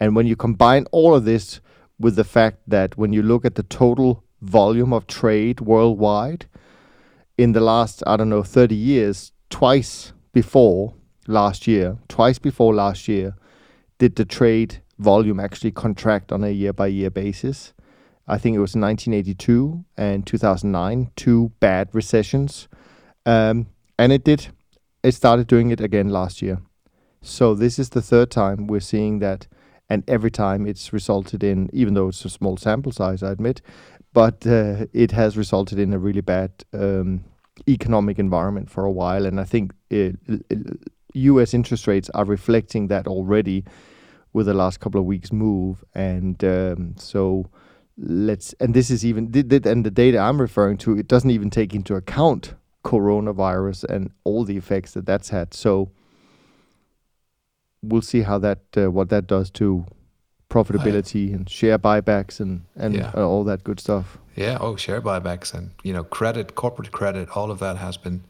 when you combine all of this with the fact that when you look at the total volume of trade worldwide, in the last, I don't know, 30 years, twice before last year, did the trade volume actually contract on a year-by-year basis. I think it was 1982 and 2009, two bad recessions. And it did. It started doing it again last year. So this is the third time we're seeing that. And every time it's resulted in, even though it's a small sample size, I admit, but it has resulted in a really bad economic environment for a while. And I think U.S. interest rates are reflecting that already with the last couple of weeks move. And the data I'm referring to, it doesn't even take into account coronavirus and all the effects that that's had. So we'll see how that what that does to profitability and share buybacks and all that good stuff. Yeah. Oh, share buybacks and credit, corporate credit, all of that has been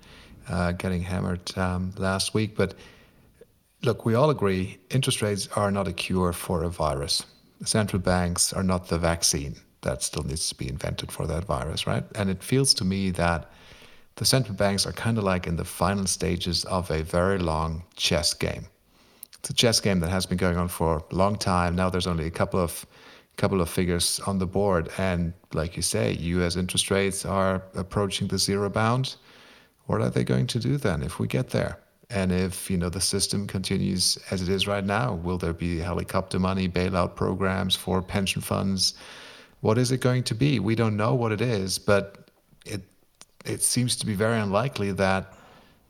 getting hammered last week. But look, we all agree interest rates are not a cure for a virus. Central banks are not the vaccine that still needs to be invented for that virus, right? And it feels to me that the central banks are kind of like in the final stages of a very long chess game. It's a chess game that has been going on for a long time. Now there's only a couple of figures on the board. And like you say, U.S. interest rates are approaching the zero bound. What are they going to do then if we get there? And if, the system continues as it is right now, will there be helicopter money, bailout programs for pension funds? What is it going to be? We don't know what it is, but it seems to be very unlikely that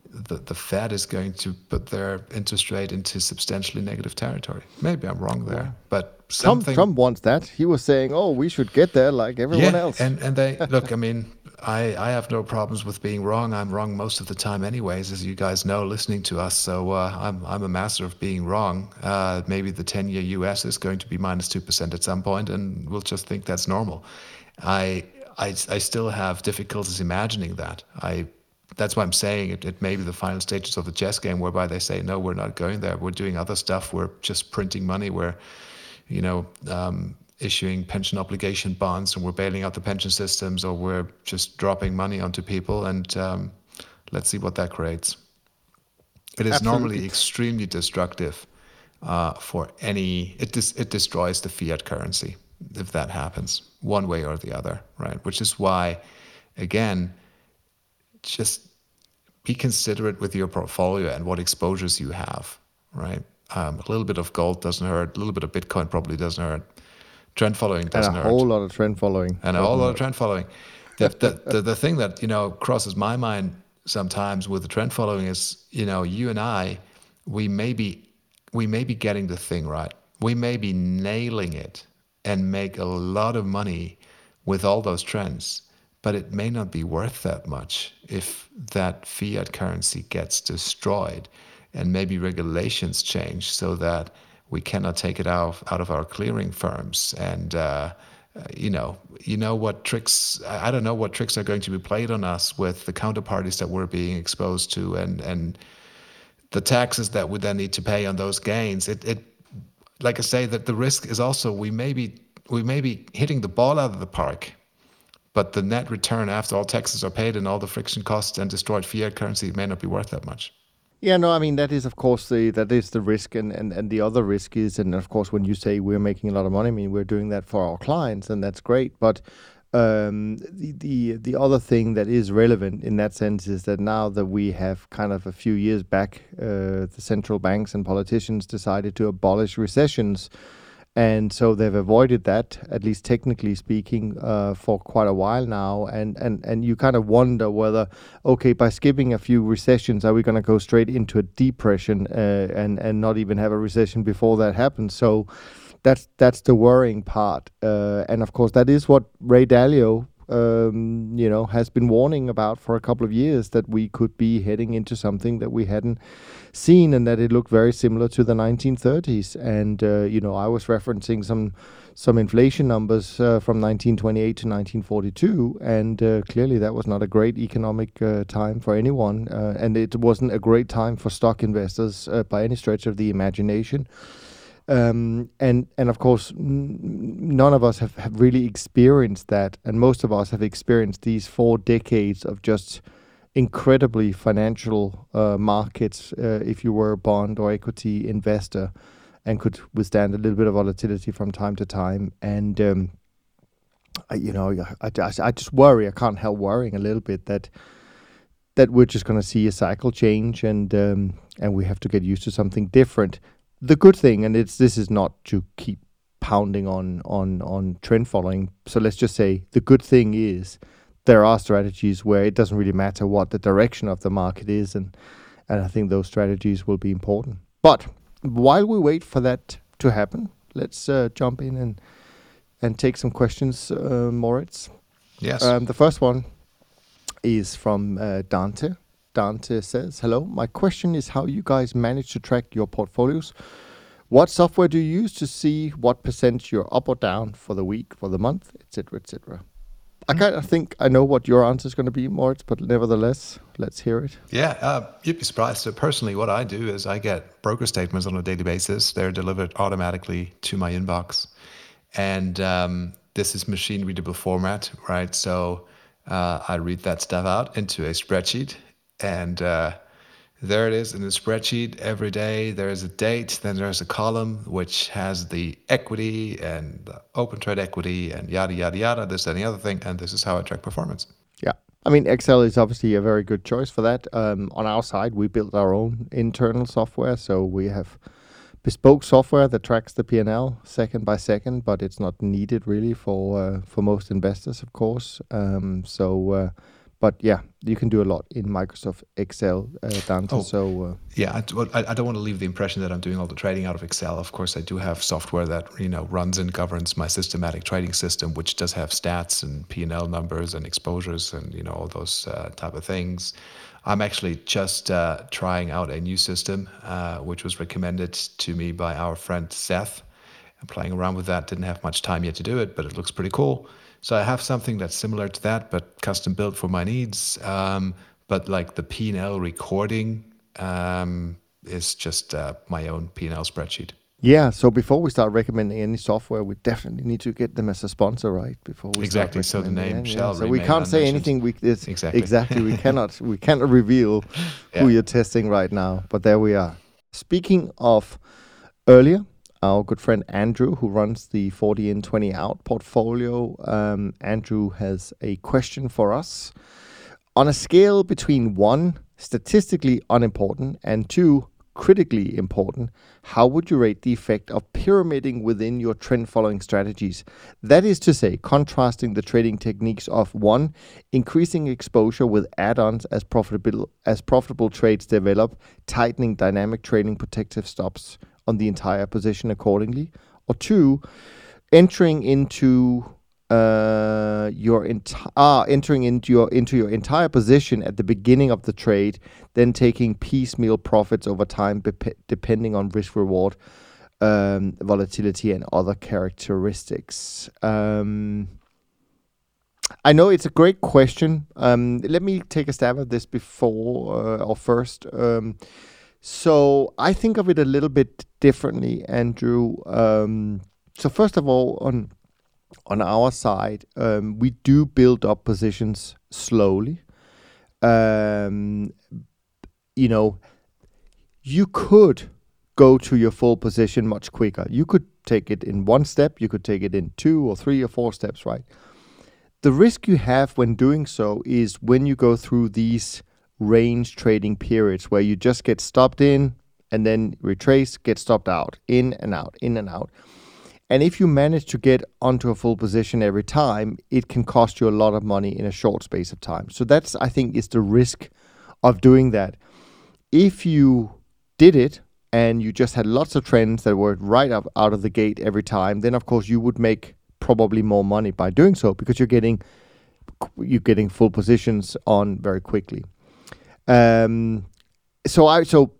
the Fed is going to put their interest rate into substantially negative territory. Maybe I'm wrong there, but something... Trump wants that. He was saying, we should get there like everyone else. And they... Look, I mean, I have no problems with being wrong. I'm wrong most of the time anyways, as you guys know, listening to us. So I'm a master of being wrong. Maybe the 10-year U.S. is going to be minus 2% at some point, and we'll just think that's normal. I still have difficulties imagining that. That's why I'm saying it may be the final stages of the chess game whereby they say, no, we're not going there. We're doing other stuff. We're just printing money. We're, issuing pension obligation bonds, and we're bailing out the pension systems, or we're just dropping money onto people. And let's see what that creates. It is normally extremely destructive for any... It destroys the fiat currency if that happens one way or the other, right? Which is why, again... just be considerate with your portfolio and what exposures you have, right? A little bit of gold doesn't hurt. A little bit of Bitcoin probably doesn't hurt. Trend following doesn't hurt. And a whole lot of trend following. And a whole lot of trend following. The thing that, crosses my mind sometimes with the trend following is, you and I, we may be getting the thing right. We may be nailing it and make a lot of money with all those trends. But it may not be worth that much if that fiat currency gets destroyed and maybe regulations change so that we cannot take it out of our clearing firms. And, I don't know what tricks are going to be played on us with the counterparties that we're being exposed to and the taxes that we then need to pay on those gains. Like I say, that the risk is also we may be hitting the ball out of the park, but the net return after all taxes are paid and all the friction costs and destroyed fiat currency may not be worth that much. Yeah, no, I mean, that is, of course, the risk. And the other risk is, and of course, when you say we're making a lot of money, I mean, we're doing that for our clients, and that's great. But the other thing that is relevant in that sense is that now that we have kind of a few years back, the central banks and politicians decided to abolish recessions. And so they've avoided that, at least technically speaking, for quite a while now. And you kind of wonder whether, by skipping a few recessions, are we going to go straight into a depression and not even have a recession before that happens? So that's the worrying part. And of course, that is what Ray Dalio, has been warning about for a couple of years, that we could be heading into something that we hadn't seen, and that it looked very similar to the 1930s. And I was referencing some inflation numbers from 1928 to 1942, and clearly that was not a great economic time for anyone, and it wasn't a great time for stock investors by any stretch of the imagination. And of course, none of us have really experienced that, and most of us have experienced these 4 decades of just incredibly financial markets if you were a bond or equity investor and could withstand a little bit of volatility from time to time. And, I just worry, I can't help worrying a little bit that we're just going to see a cycle change and we have to get used to something different. The good thing, and this is not to keep pounding on trend following. So let's just say the good thing is there are strategies where it doesn't really matter what the direction of the market is, and I think those strategies will be important. But while we wait for that to happen, let's jump in and take some questions, Moritz. Yes. The first one is from Dante. Dante says, hello, my question is how you guys manage to track your portfolios. What software do you use to see what percent you're up or down for the week, for the month, etc., etc.? I kind of think I know what your answer is going to be, Moritz, but nevertheless, let's hear it. Yeah, you'd be surprised. So personally, what I do is I get broker statements on a daily basis. They're delivered automatically to my inbox. And this is machine-readable format, right? So I read that stuff out into a spreadsheet. And there it is in the spreadsheet. Every day there's a date, then there's a column which has the equity and the open trade equity and yada, yada, yada, this, that, and the other thing. And this is how I track performance. Yeah. I mean, Excel is obviously a very good choice for that. On our side, we built our own internal software. So we have bespoke software that tracks the P&L second by second, but it's not needed really for most investors, of course. But yeah, you can do a lot in Microsoft Excel, Dante. I don't want to leave the impression that I'm doing all the trading out of Excel. Of course, I do have software that runs and governs my systematic trading system, which does have stats and P&L numbers and exposures and all those type of things. I'm actually just trying out a new system, which was recommended to me by our friend Seth. I'm playing around with that. Didn't have much time yet to do it, but it looks pretty cool. So I have something that's similar to that, but custom built for my needs. But like the P&L recording is just my own P&L spreadsheet. Yeah. So before we start recommending any software, we definitely need to get them as a sponsor, right? Exactly. So the name shall. So we can't say anything. Exactly. We cannot reveal who you're testing right now. But there we are. Speaking of earlier. Our good friend Andrew, who runs the 40in20out portfolio. Andrew has a question for us. On a scale between 1, statistically unimportant, and 2, critically important, how would you rate the effect of pyramiding within your trend-following strategies? That is to say, contrasting the trading techniques of 1, increasing exposure with add-ons as profitable trades develop, tightening dynamic trading protective stops on the entire position accordingly, or 2, entering into your entire position at the beginning of the trade, then taking piecemeal profits over time depending on risk reward, volatility, and other characteristics. I know it's a great question. Let me take a stab at this first. So I think of it a little bit differently, Andrew. So first of all, on our side, we do build up positions slowly. You could go to your full position much quicker. You could take it in 1 step. You could take it in 2 or 3 or 4 steps, right? The risk you have when doing so is when you go through these range trading periods where you just get stopped in and then retrace, get stopped out, in and out, in and out. And if you manage to get onto a full position every time, it can cost you a lot of money in a short space of time. So that's, I think, is the risk of doing that. If you did it and you just had lots of trends that were right up out of the gate every time, then of course you would make probably more money by doing so because you're getting full positions on very quickly. So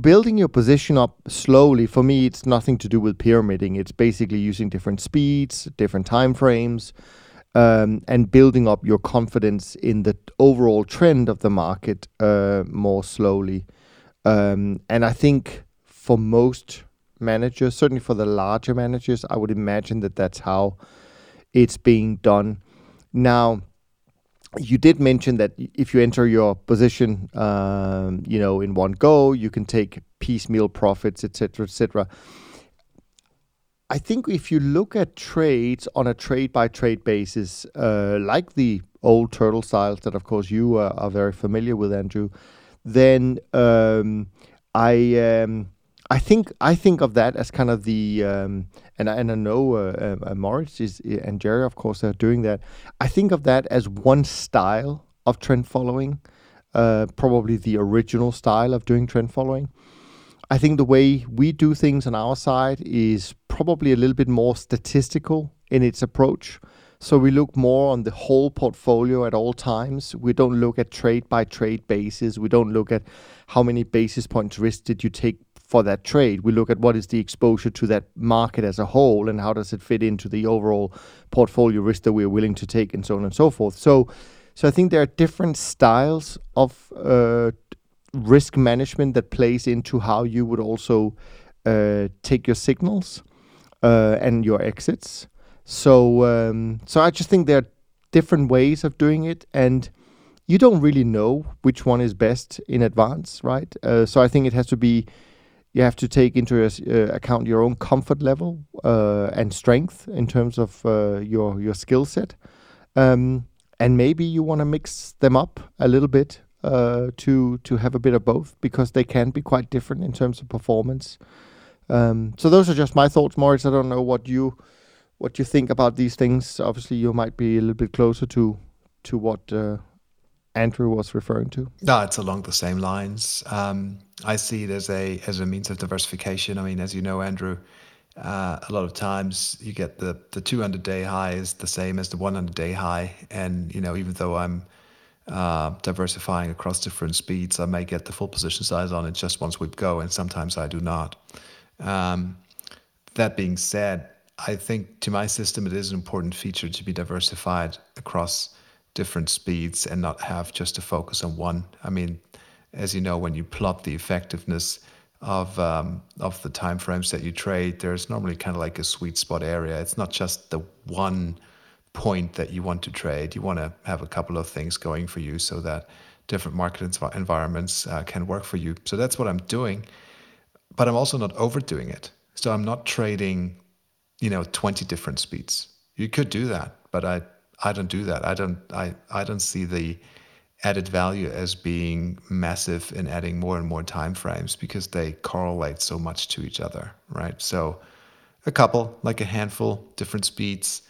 building your position up slowly, for me, it's nothing to do with pyramiding. It's basically using different speeds, different time frames, and building up your confidence in the overall trend of the market more slowly. And I think for most managers, certainly for the larger managers, I would imagine that that's how it's being done. Now, You did mention that if you enter your position, in one go, you can take piecemeal profits, et cetera, et cetera. I think if you look at trades on a trade-by-trade basis, like the old turtle styles that, of course, you are very familiar with, Andrew, then I think of that as kind of the and I know Moritz and Jerry, of course, are doing that. I think of that as one style of trend following, probably the original style of doing trend following. I think the way we do things on our side is probably a little bit more statistical in its approach. So we look more on the whole portfolio at all times. We don't look at trade by trade basis. We don't look at how many basis points risk did you take for that trade. We look at what is the exposure to that market as a whole and how does it fit into the overall portfolio risk that we're willing to take and so on and so forth. So I think there are different styles of risk management that plays into how you would also take your signals and your exits. So I just think there are different ways of doing it, and you don't really know which one is best in advance, right? So I think it has to be, you have to take into account your own comfort level and strength in terms of your skill set, and maybe you want to mix them up a little bit. To have a bit of both, because they can be quite different in terms of performance. So those are just my thoughts, Moritz. I don't know what you think about these things. Obviously, you might be a little bit closer to what Andrew was referring to. No, it's along the same lines. I see it as a means of diversification. I mean, as you know, Andrew, a lot of times you get the 200-day high is the same as the 100-day high, and even though I'm diversifying across different speeds, I may get the full position size on it just one sweep go, and sometimes I do not. That being said, I think to my system it is an important feature to be diversified across different speeds and not have just to focus on one. I mean, as you know, when you plot the effectiveness of the timeframes that you trade, there's normally kind of like a sweet spot area. It's not just the one point that you want to trade. You want to have a couple of things going for you so that different market environments can work for you. So that's what I'm doing, but I'm also not overdoing it. So I'm not trading, 20 different speeds. You could do that, but I don't do that. I don't see the added value as being massive in adding more and more time frames, because they correlate so much to each other, right? So a couple, like a handful, different speeds,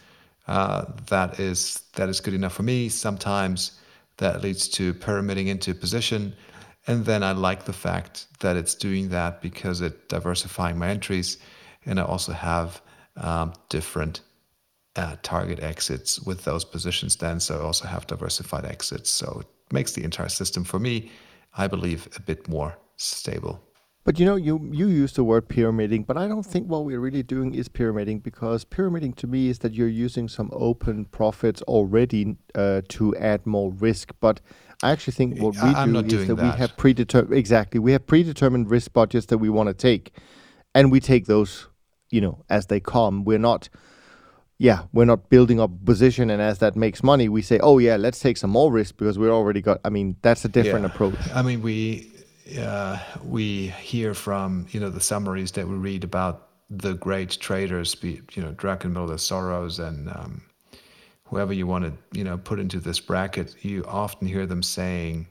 that is good enough for me. Sometimes that leads to pyramiding into position. And then I like the fact that it's doing that because it's diversifying my entries. And I also have different target exits with those positions then. So I also have diversified exits. So it makes the entire system, for me, I believe, a bit more stable. But you use the word pyramiding, but I don't think what we're really doing is pyramiding, because pyramiding to me is that you're using some open profits already to add more risk. But I actually think what we have predetermined risk budgets that we want to take, and we take those, as they come. We're not building up position, and as that makes money, we say, oh yeah, let's take some more risk because we already got. I mean, that's a different approach. I mean, we hear from the summaries that we read about the great traders, Druckenmiller, Soros, and whoever you want to put into this bracket. You often hear them saying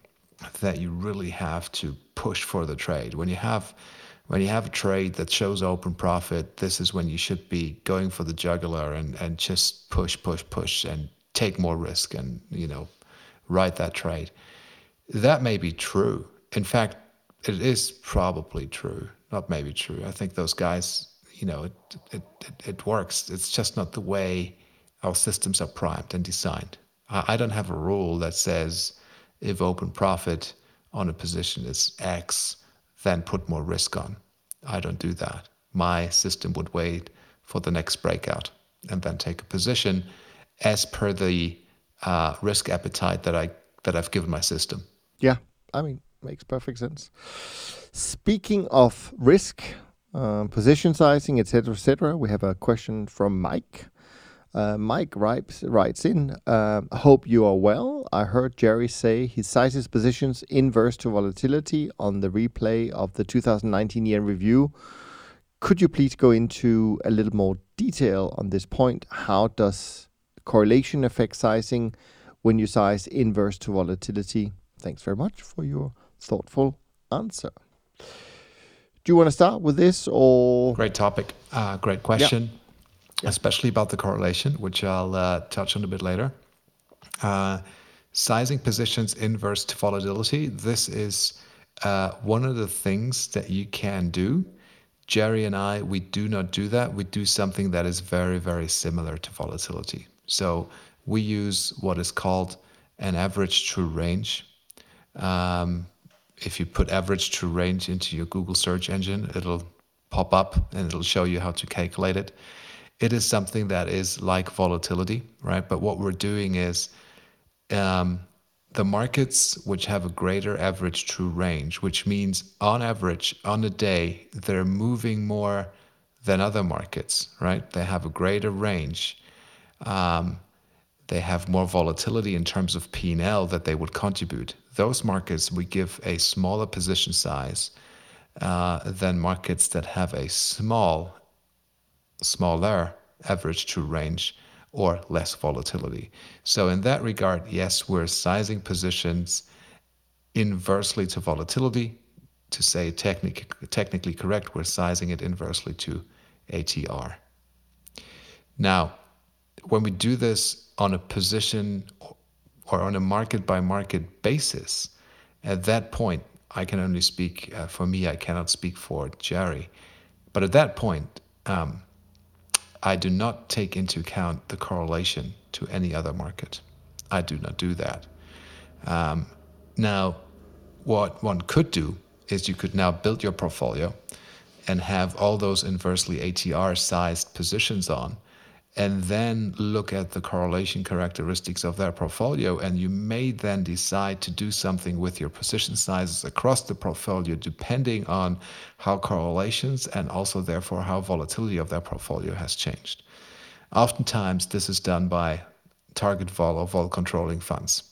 that you really have to push for the trade. When you have a trade that shows open profit, this is when you should be going for the jugular and just push and take more risk and ride that trade. That may be true. In fact, it is probably true, not maybe true. I think those guys, it works. It's just not the way our systems are primed and designed. I don't have a rule that says if open profit on a position is X, then put more risk on. I don't do that. My system would wait for the next breakout and then take a position as per the risk appetite that I've given my system. Yeah, I mean, makes perfect sense. Speaking of risk, position sizing, etc., etc., we have a question from Mike. Mike writes in, hope you are well. I heard Jerry say he sizes positions inverse to volatility on the replay of the 2019 year review. Could you please go into a little more detail on this point? How does correlation affect sizing when you size inverse to volatility? Thanks very much for your thoughtful answer. Do you want to start with this or? Great topic. Great question. Yeah. Yeah. Especially about the correlation, which I'll touch on a bit later. Sizing positions inverse to volatility. This is one of the things that you can do. Jerry and I, we do not do that. We do something that is very, very similar to volatility. So we use what is called an average true range. If you put average true range into your Google search engine, it'll pop up and it'll show you how to calculate it. It is something that is like volatility, right? But what we're doing is the markets which have a greater average true range, which means on average, on a day, they're moving more than other markets, right? They have a greater range. They have more volatility in terms of P&L that they would contribute. Those markets, we give a smaller position size than markets that have a smaller average true range or less volatility. So in that regard, yes, we're sizing positions inversely to volatility. To say technically correct, we're sizing it inversely to ATR. Now, when we do this on a position or on a market by market basis, at that point, I can only speak for me, I cannot speak for Jerry. But at that point, I do not take into account the correlation to any other market. I do not do that. Now, what one could do is you could now build your portfolio and have all those inversely ATR-sized positions on, and then look at the correlation characteristics of that portfolio, and you may then decide to do something with your position sizes across the portfolio depending on how correlations and also therefore how volatility of that portfolio has changed. Oftentimes this is done by target vol or vol controlling funds.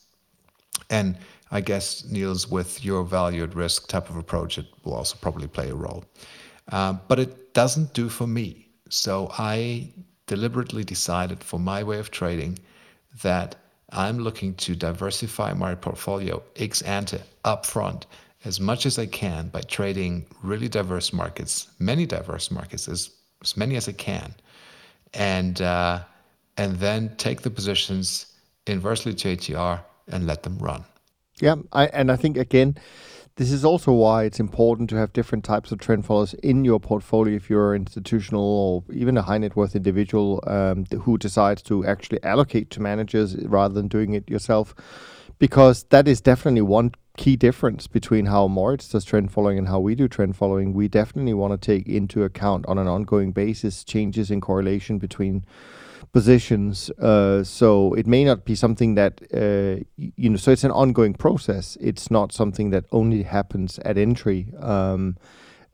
And I guess, Niels, with your value at risk type of approach, it will also probably play a role. But it doesn't do for me. So I deliberately decided for my way of trading that I'm looking to diversify my portfolio ex ante upfront as much as I can by trading really diverse markets, many diverse markets, as many as I can, and then take the positions inversely to ATR and let them run. Yeah, I think again, this is also why it's important to have different types of trend followers in your portfolio if you're an institutional or even a high net worth individual who decides to actually allocate to managers rather than doing it yourself, because that is definitely one key difference between how Moritz does trend following and how we do trend following. We definitely want to take into account on an ongoing basis changes in correlation between positions, so it may not be something that so it's an ongoing process. It's not something that only happens at entry.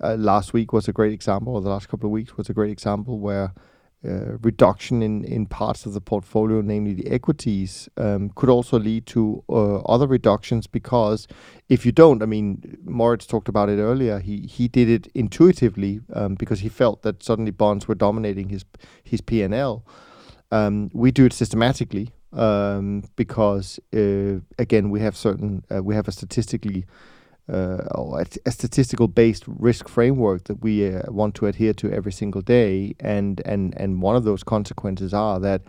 Last week was a great example, or the last couple of weeks was a great example, where reduction in parts of the portfolio, namely the equities, could also lead to other reductions, because if you don't, Moritz talked about it earlier, he did it intuitively because he felt that suddenly bonds were dominating his P&L. We do it systematically because, again, we have a statistically a statistical-based risk framework that we want to adhere to every single day, and one of those consequences are that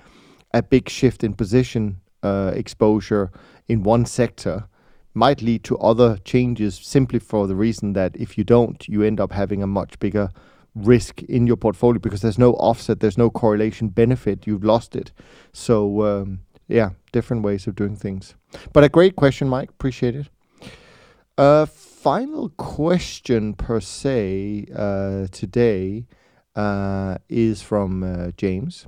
a big shift in position exposure in one sector might lead to other changes, simply for the reason that if you don't, you end up having a much bigger risk in your portfolio because there's no offset, there's no correlation benefit, you've lost it. So different ways of doing things. But a great question, Mike, appreciate it. Final question per se today is from James,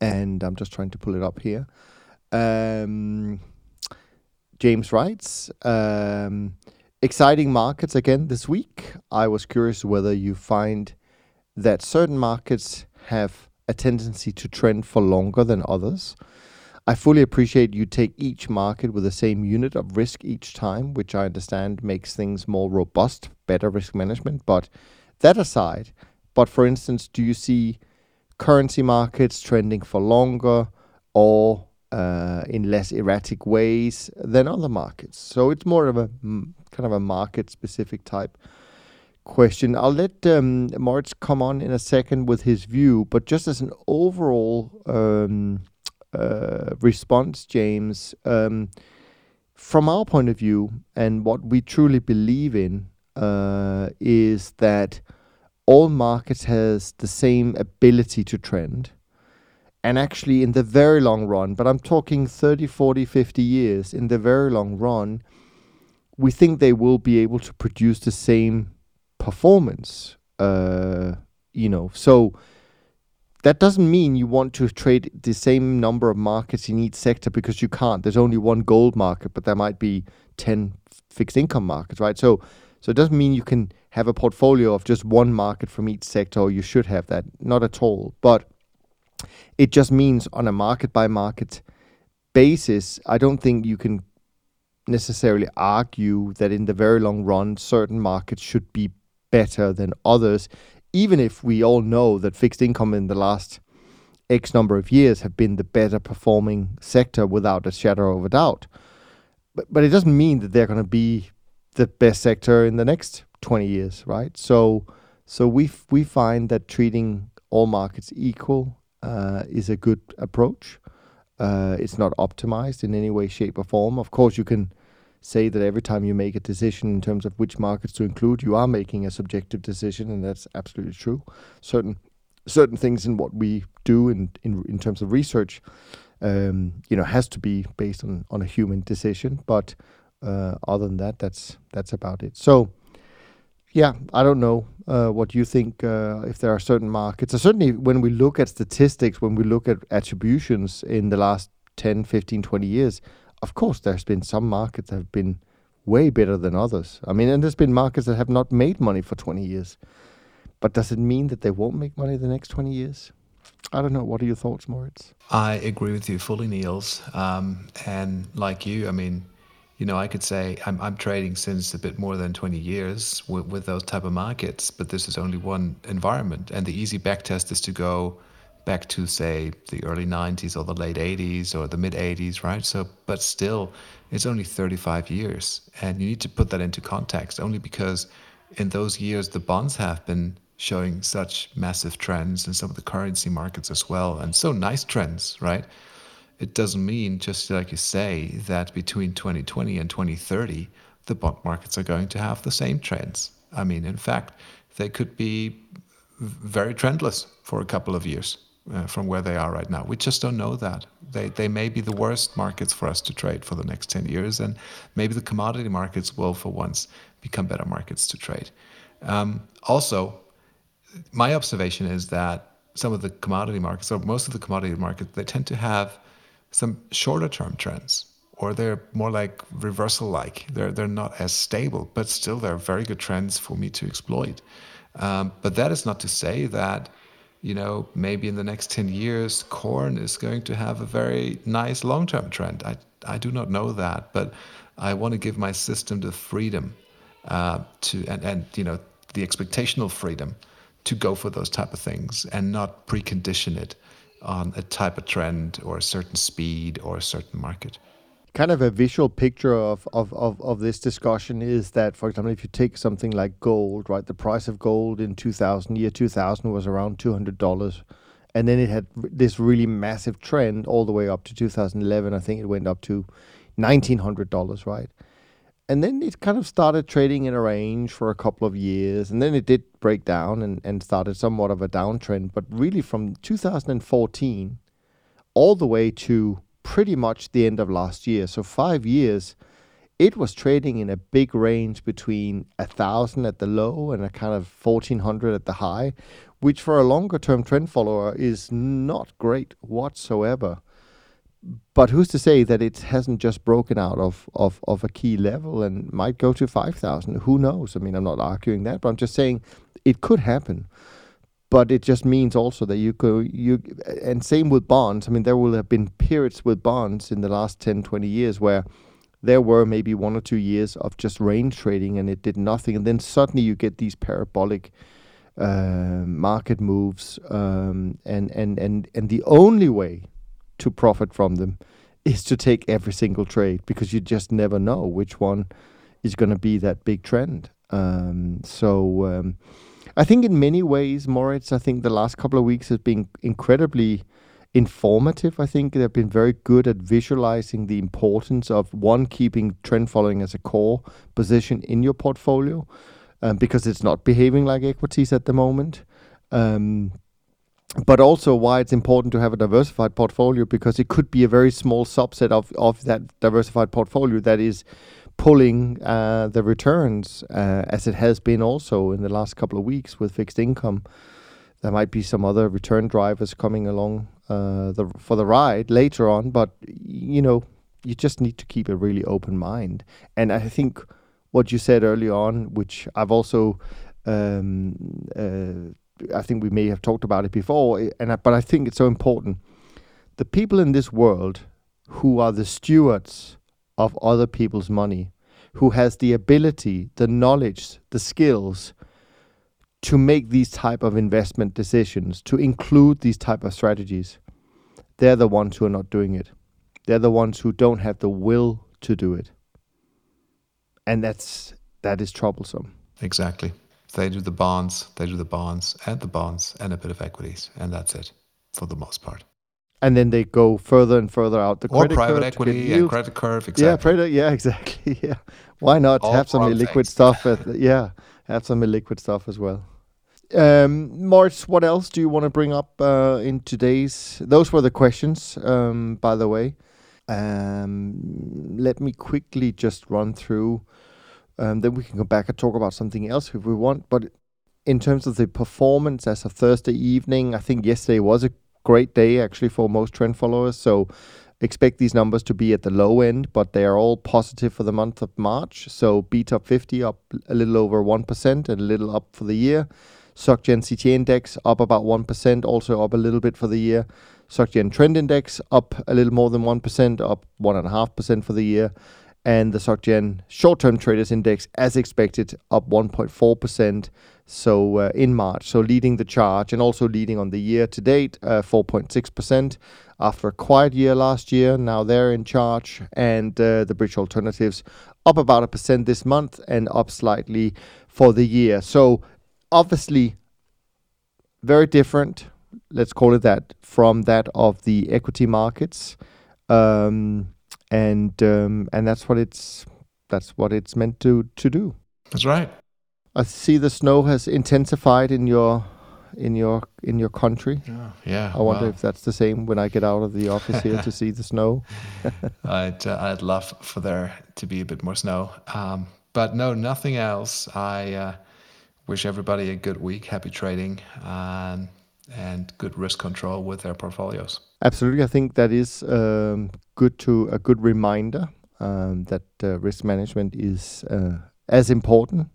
and I'm just trying to pull it up here. James writes, exciting markets again this week. I was curious whether you find that certain markets have a tendency to trend for longer than others. I fully appreciate you take each market with the same unit of risk each time, which I understand makes things more robust, better risk management. But that aside, but for instance, do you see currency markets trending for longer or in less erratic ways than other markets? So it's more of a kind of a market-specific type question. I'll let Moritz come on in a second with his view, but just as an overall response, James, from our point of view and what we truly believe in is that all markets has the same ability to trend. And actually in the very long run, but I'm talking 30, 40, 50 years, in the very long run, we think they will be able to produce the same performance, so that doesn't mean you want to trade the same number of markets in each sector, because you can't. There's only one gold market, but there might be 10 fixed income markets, right? So it doesn't mean you can have a portfolio of just one market from each sector, or you should have that. Not at all. But it just means on a market-by-market basis, I don't think you can necessarily argue that in the very long run, certain markets should be better than others, even if we all know that fixed income in the last X number of years have been the better performing sector without a shadow of a doubt. But it doesn't mean that they're going to be the best sector in the next 20 years, right? So we find that treating all markets equal is a good approach. It's not optimized in any way, shape or form. Of course, you can say that every time you make a decision in terms of which markets to include, you are making a subjective decision, and that's absolutely true. Certain things in what we do in terms of research, has to be based on a human decision. But other than that, that's about it. So, yeah, I don't know what you think if there are certain markets. So certainly, when we look at statistics, when we look at attributions in the last 10, 15, 20 years, of course, there's been some markets that have been way better than others. I mean, and there's been markets that have not made money for 20 years. But does it mean that they won't make money the next 20 years? I don't know. What are your thoughts, Moritz? I agree with you fully, Niels. And like you, I mean, I could say I'm trading since a bit more than 20 years with those type of markets, but this is only one environment. And the easy backtest is to go back to, say, the early 90s or the late 80s or the mid 80s, right? So, but still, it's only 35 years. And you need to put that into context, only because in those years, the bonds have been showing such massive trends, and some of the currency markets as well. And so nice trends, right? It doesn't mean, just like you say, that between 2020 and 2030, the bond markets are going to have the same trends. I mean, in fact, they could be very trendless for a couple of years. From where they are right now. We just don't know that. They may be the worst markets for us to trade for the next 10 years, and maybe the commodity markets will, for once, become better markets to trade. Also, my observation is that some of the commodity markets, or most of the commodity markets, they tend to have some shorter-term trends, or they're more like reversal-like. They're not as stable, but still they're very good trends for me to exploit. But that is not to say that maybe in the next 10 years, corn is going to have a very nice long-term trend. I do not know that, but I want to give my system the freedom to the expectational freedom to go for those type of things and not precondition it on a type of trend or a certain speed or a certain market. Kind of a visual picture of this discussion is that, for example, if you take something like gold, right? The price of gold in 2000 was around $200, and then it had this really massive trend all the way up to 2011. I think it went up to $1,900, right? And then it kind of started trading in a range for a couple of years, and then it did break down and started somewhat of a downtrend. But really, from 2014 all the way to pretty much the end of last year, so 5 years, it was trading in a big range between 1,000 at the low and a kind of 1,400 at the high, which for a longer term trend follower is not great whatsoever. But who's to say that it hasn't just broken out of a key level and might go to 5,000? Who knows? I mean, I'm not arguing that, but I'm just saying it could happen. But it just means also that and same with bonds. I mean, there will have been periods with bonds in the last 10, 20 years where there were maybe 1 or 2 years of just range trading and it did nothing. And then suddenly you get these parabolic market moves. And the only way to profit from them is to take every single trade, because you just never know which one is going to be that big trend. I think in many ways, Moritz, I think the last couple of weeks has been incredibly informative. I think they've been very good at visualizing the importance of, one, keeping trend following as a core position in your portfolio, because it's not behaving like equities at the moment. But also why it's important to have a diversified portfolio, because it could be a very small subset of that diversified portfolio that is pulling the returns, as it has been also in the last couple of weeks with fixed income. There might be some other return drivers coming along for the ride later on, but you just need to keep a really open mind. And I think what you said early on, which I've also I think we may have talked about it before, but I think it's so important. The people in this world who are the stewards of other people's money, who has the ability, the knowledge, the skills to make these type of investment decisions, to include these type of strategies, they're the ones who are not doing it. They're the ones who don't have the will to do it. And that is troublesome. Exactly. They do the bonds, and the bonds, and a bit of equities, and that's it for the most part. And then they go further and further out the credit curve. Or private equity and credit curve, exactly. Yeah, why not have some illiquid stuff? Have some illiquid stuff as well. Moritz, what else do you want to bring up in today's? Those were the questions, by the way. Let me quickly just run through. Then we can go back and talk about something else if we want. But in terms of the performance as of Thursday evening, I think yesterday was a great day actually for most trend followers, so expect these numbers to be at the low end, but they are all positive for the month of March. So BTOP50 up a little over 1% and a little up for the year. SOCGEN CTA Index up about 1%, also up a little bit for the year. SOCGEN Trend Index up a little more than 1%, up 1.5% for the year. And the SOCGEN Short-Term Traders Index, as expected, up 1.4%. So in March, so leading the charge and also leading on the year to date, 4.6% after a quiet year last year. Now they're in charge, and the Bridge Alternatives up about 1% this month and up slightly for the year. So obviously very different, let's call it that, from that of the equity markets, and that's what it's meant to do. That's right. I see the snow has intensified in your country. Yeah. I wonder if that's the same when I get out of the office here to see the snow. I'd love for there to be a bit more snow. But no, nothing else. I wish everybody a good week, happy trading, and good risk control with their portfolios. Absolutely. I think that is a good reminder that risk management is as important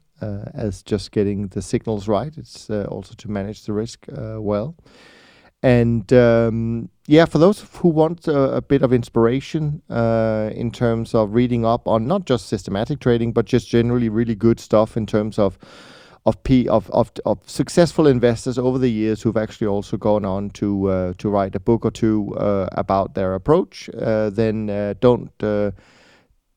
as just getting the signals right. It's also to manage the risk well. And for those who want a bit of inspiration in terms of reading up on not just systematic trading, but just generally really good stuff in terms of successful investors over the years who've actually also gone on to write a book or two about their approach, then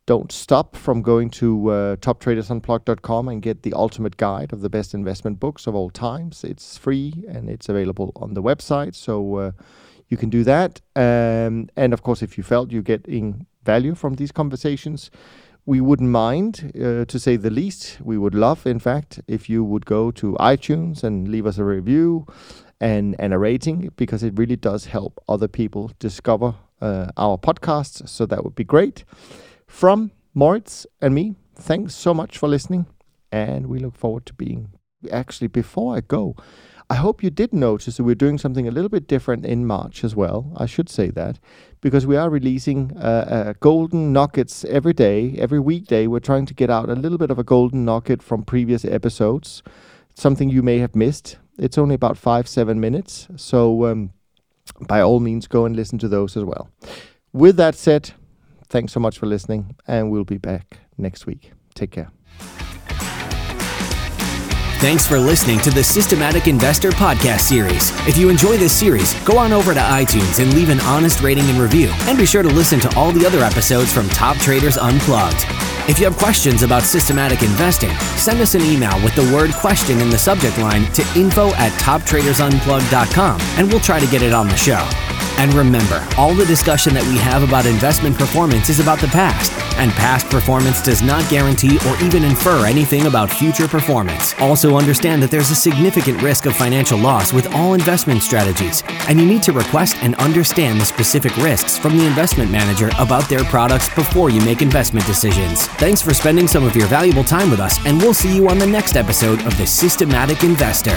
don't stop from going to toptradersunplugged.com and get the ultimate guide of the best investment books of all times. It's free and it's available on the website, so you can do that. And of course, if you felt you're getting value from these conversations, we wouldn't mind, to say the least. We would love, in fact, if you would go to iTunes and leave us a review and a rating, because it really does help other people discover our podcasts. So that would be great. From Moritz and me, thanks so much for listening, and we look forward to being... Actually, before I go, I hope you did notice that we're doing something a little bit different in March as well. I should say that, because we are releasing golden nuggets every day, every weekday. We're trying to get out a little bit of a golden nugget from previous episodes, something you may have missed. It's only about 5-7 minutes. So by all means, go and listen to those as well. With that said, thanks so much for listening, and we'll be back next week. Take care. Thanks for listening to the Systematic Investor Podcast Series. If you enjoy this series, go on over to iTunes and leave an honest rating and review. And be sure to listen to all the other episodes from Top Traders Unplugged. If you have questions about systematic investing, send us an email with the word question in the subject line to info@toptradersunplugged.com, and we'll try to get it on the show. And remember, all the discussion that we have about investment performance is about the past, and past performance does not guarantee or even infer anything about future performance. Also understand that there's a significant risk of financial loss with all investment strategies, and you need to request and understand the specific risks from the investment manager about their products before you make investment decisions. Thanks for spending some of your valuable time with us, and we'll see you on the next episode of The Systematic Investor.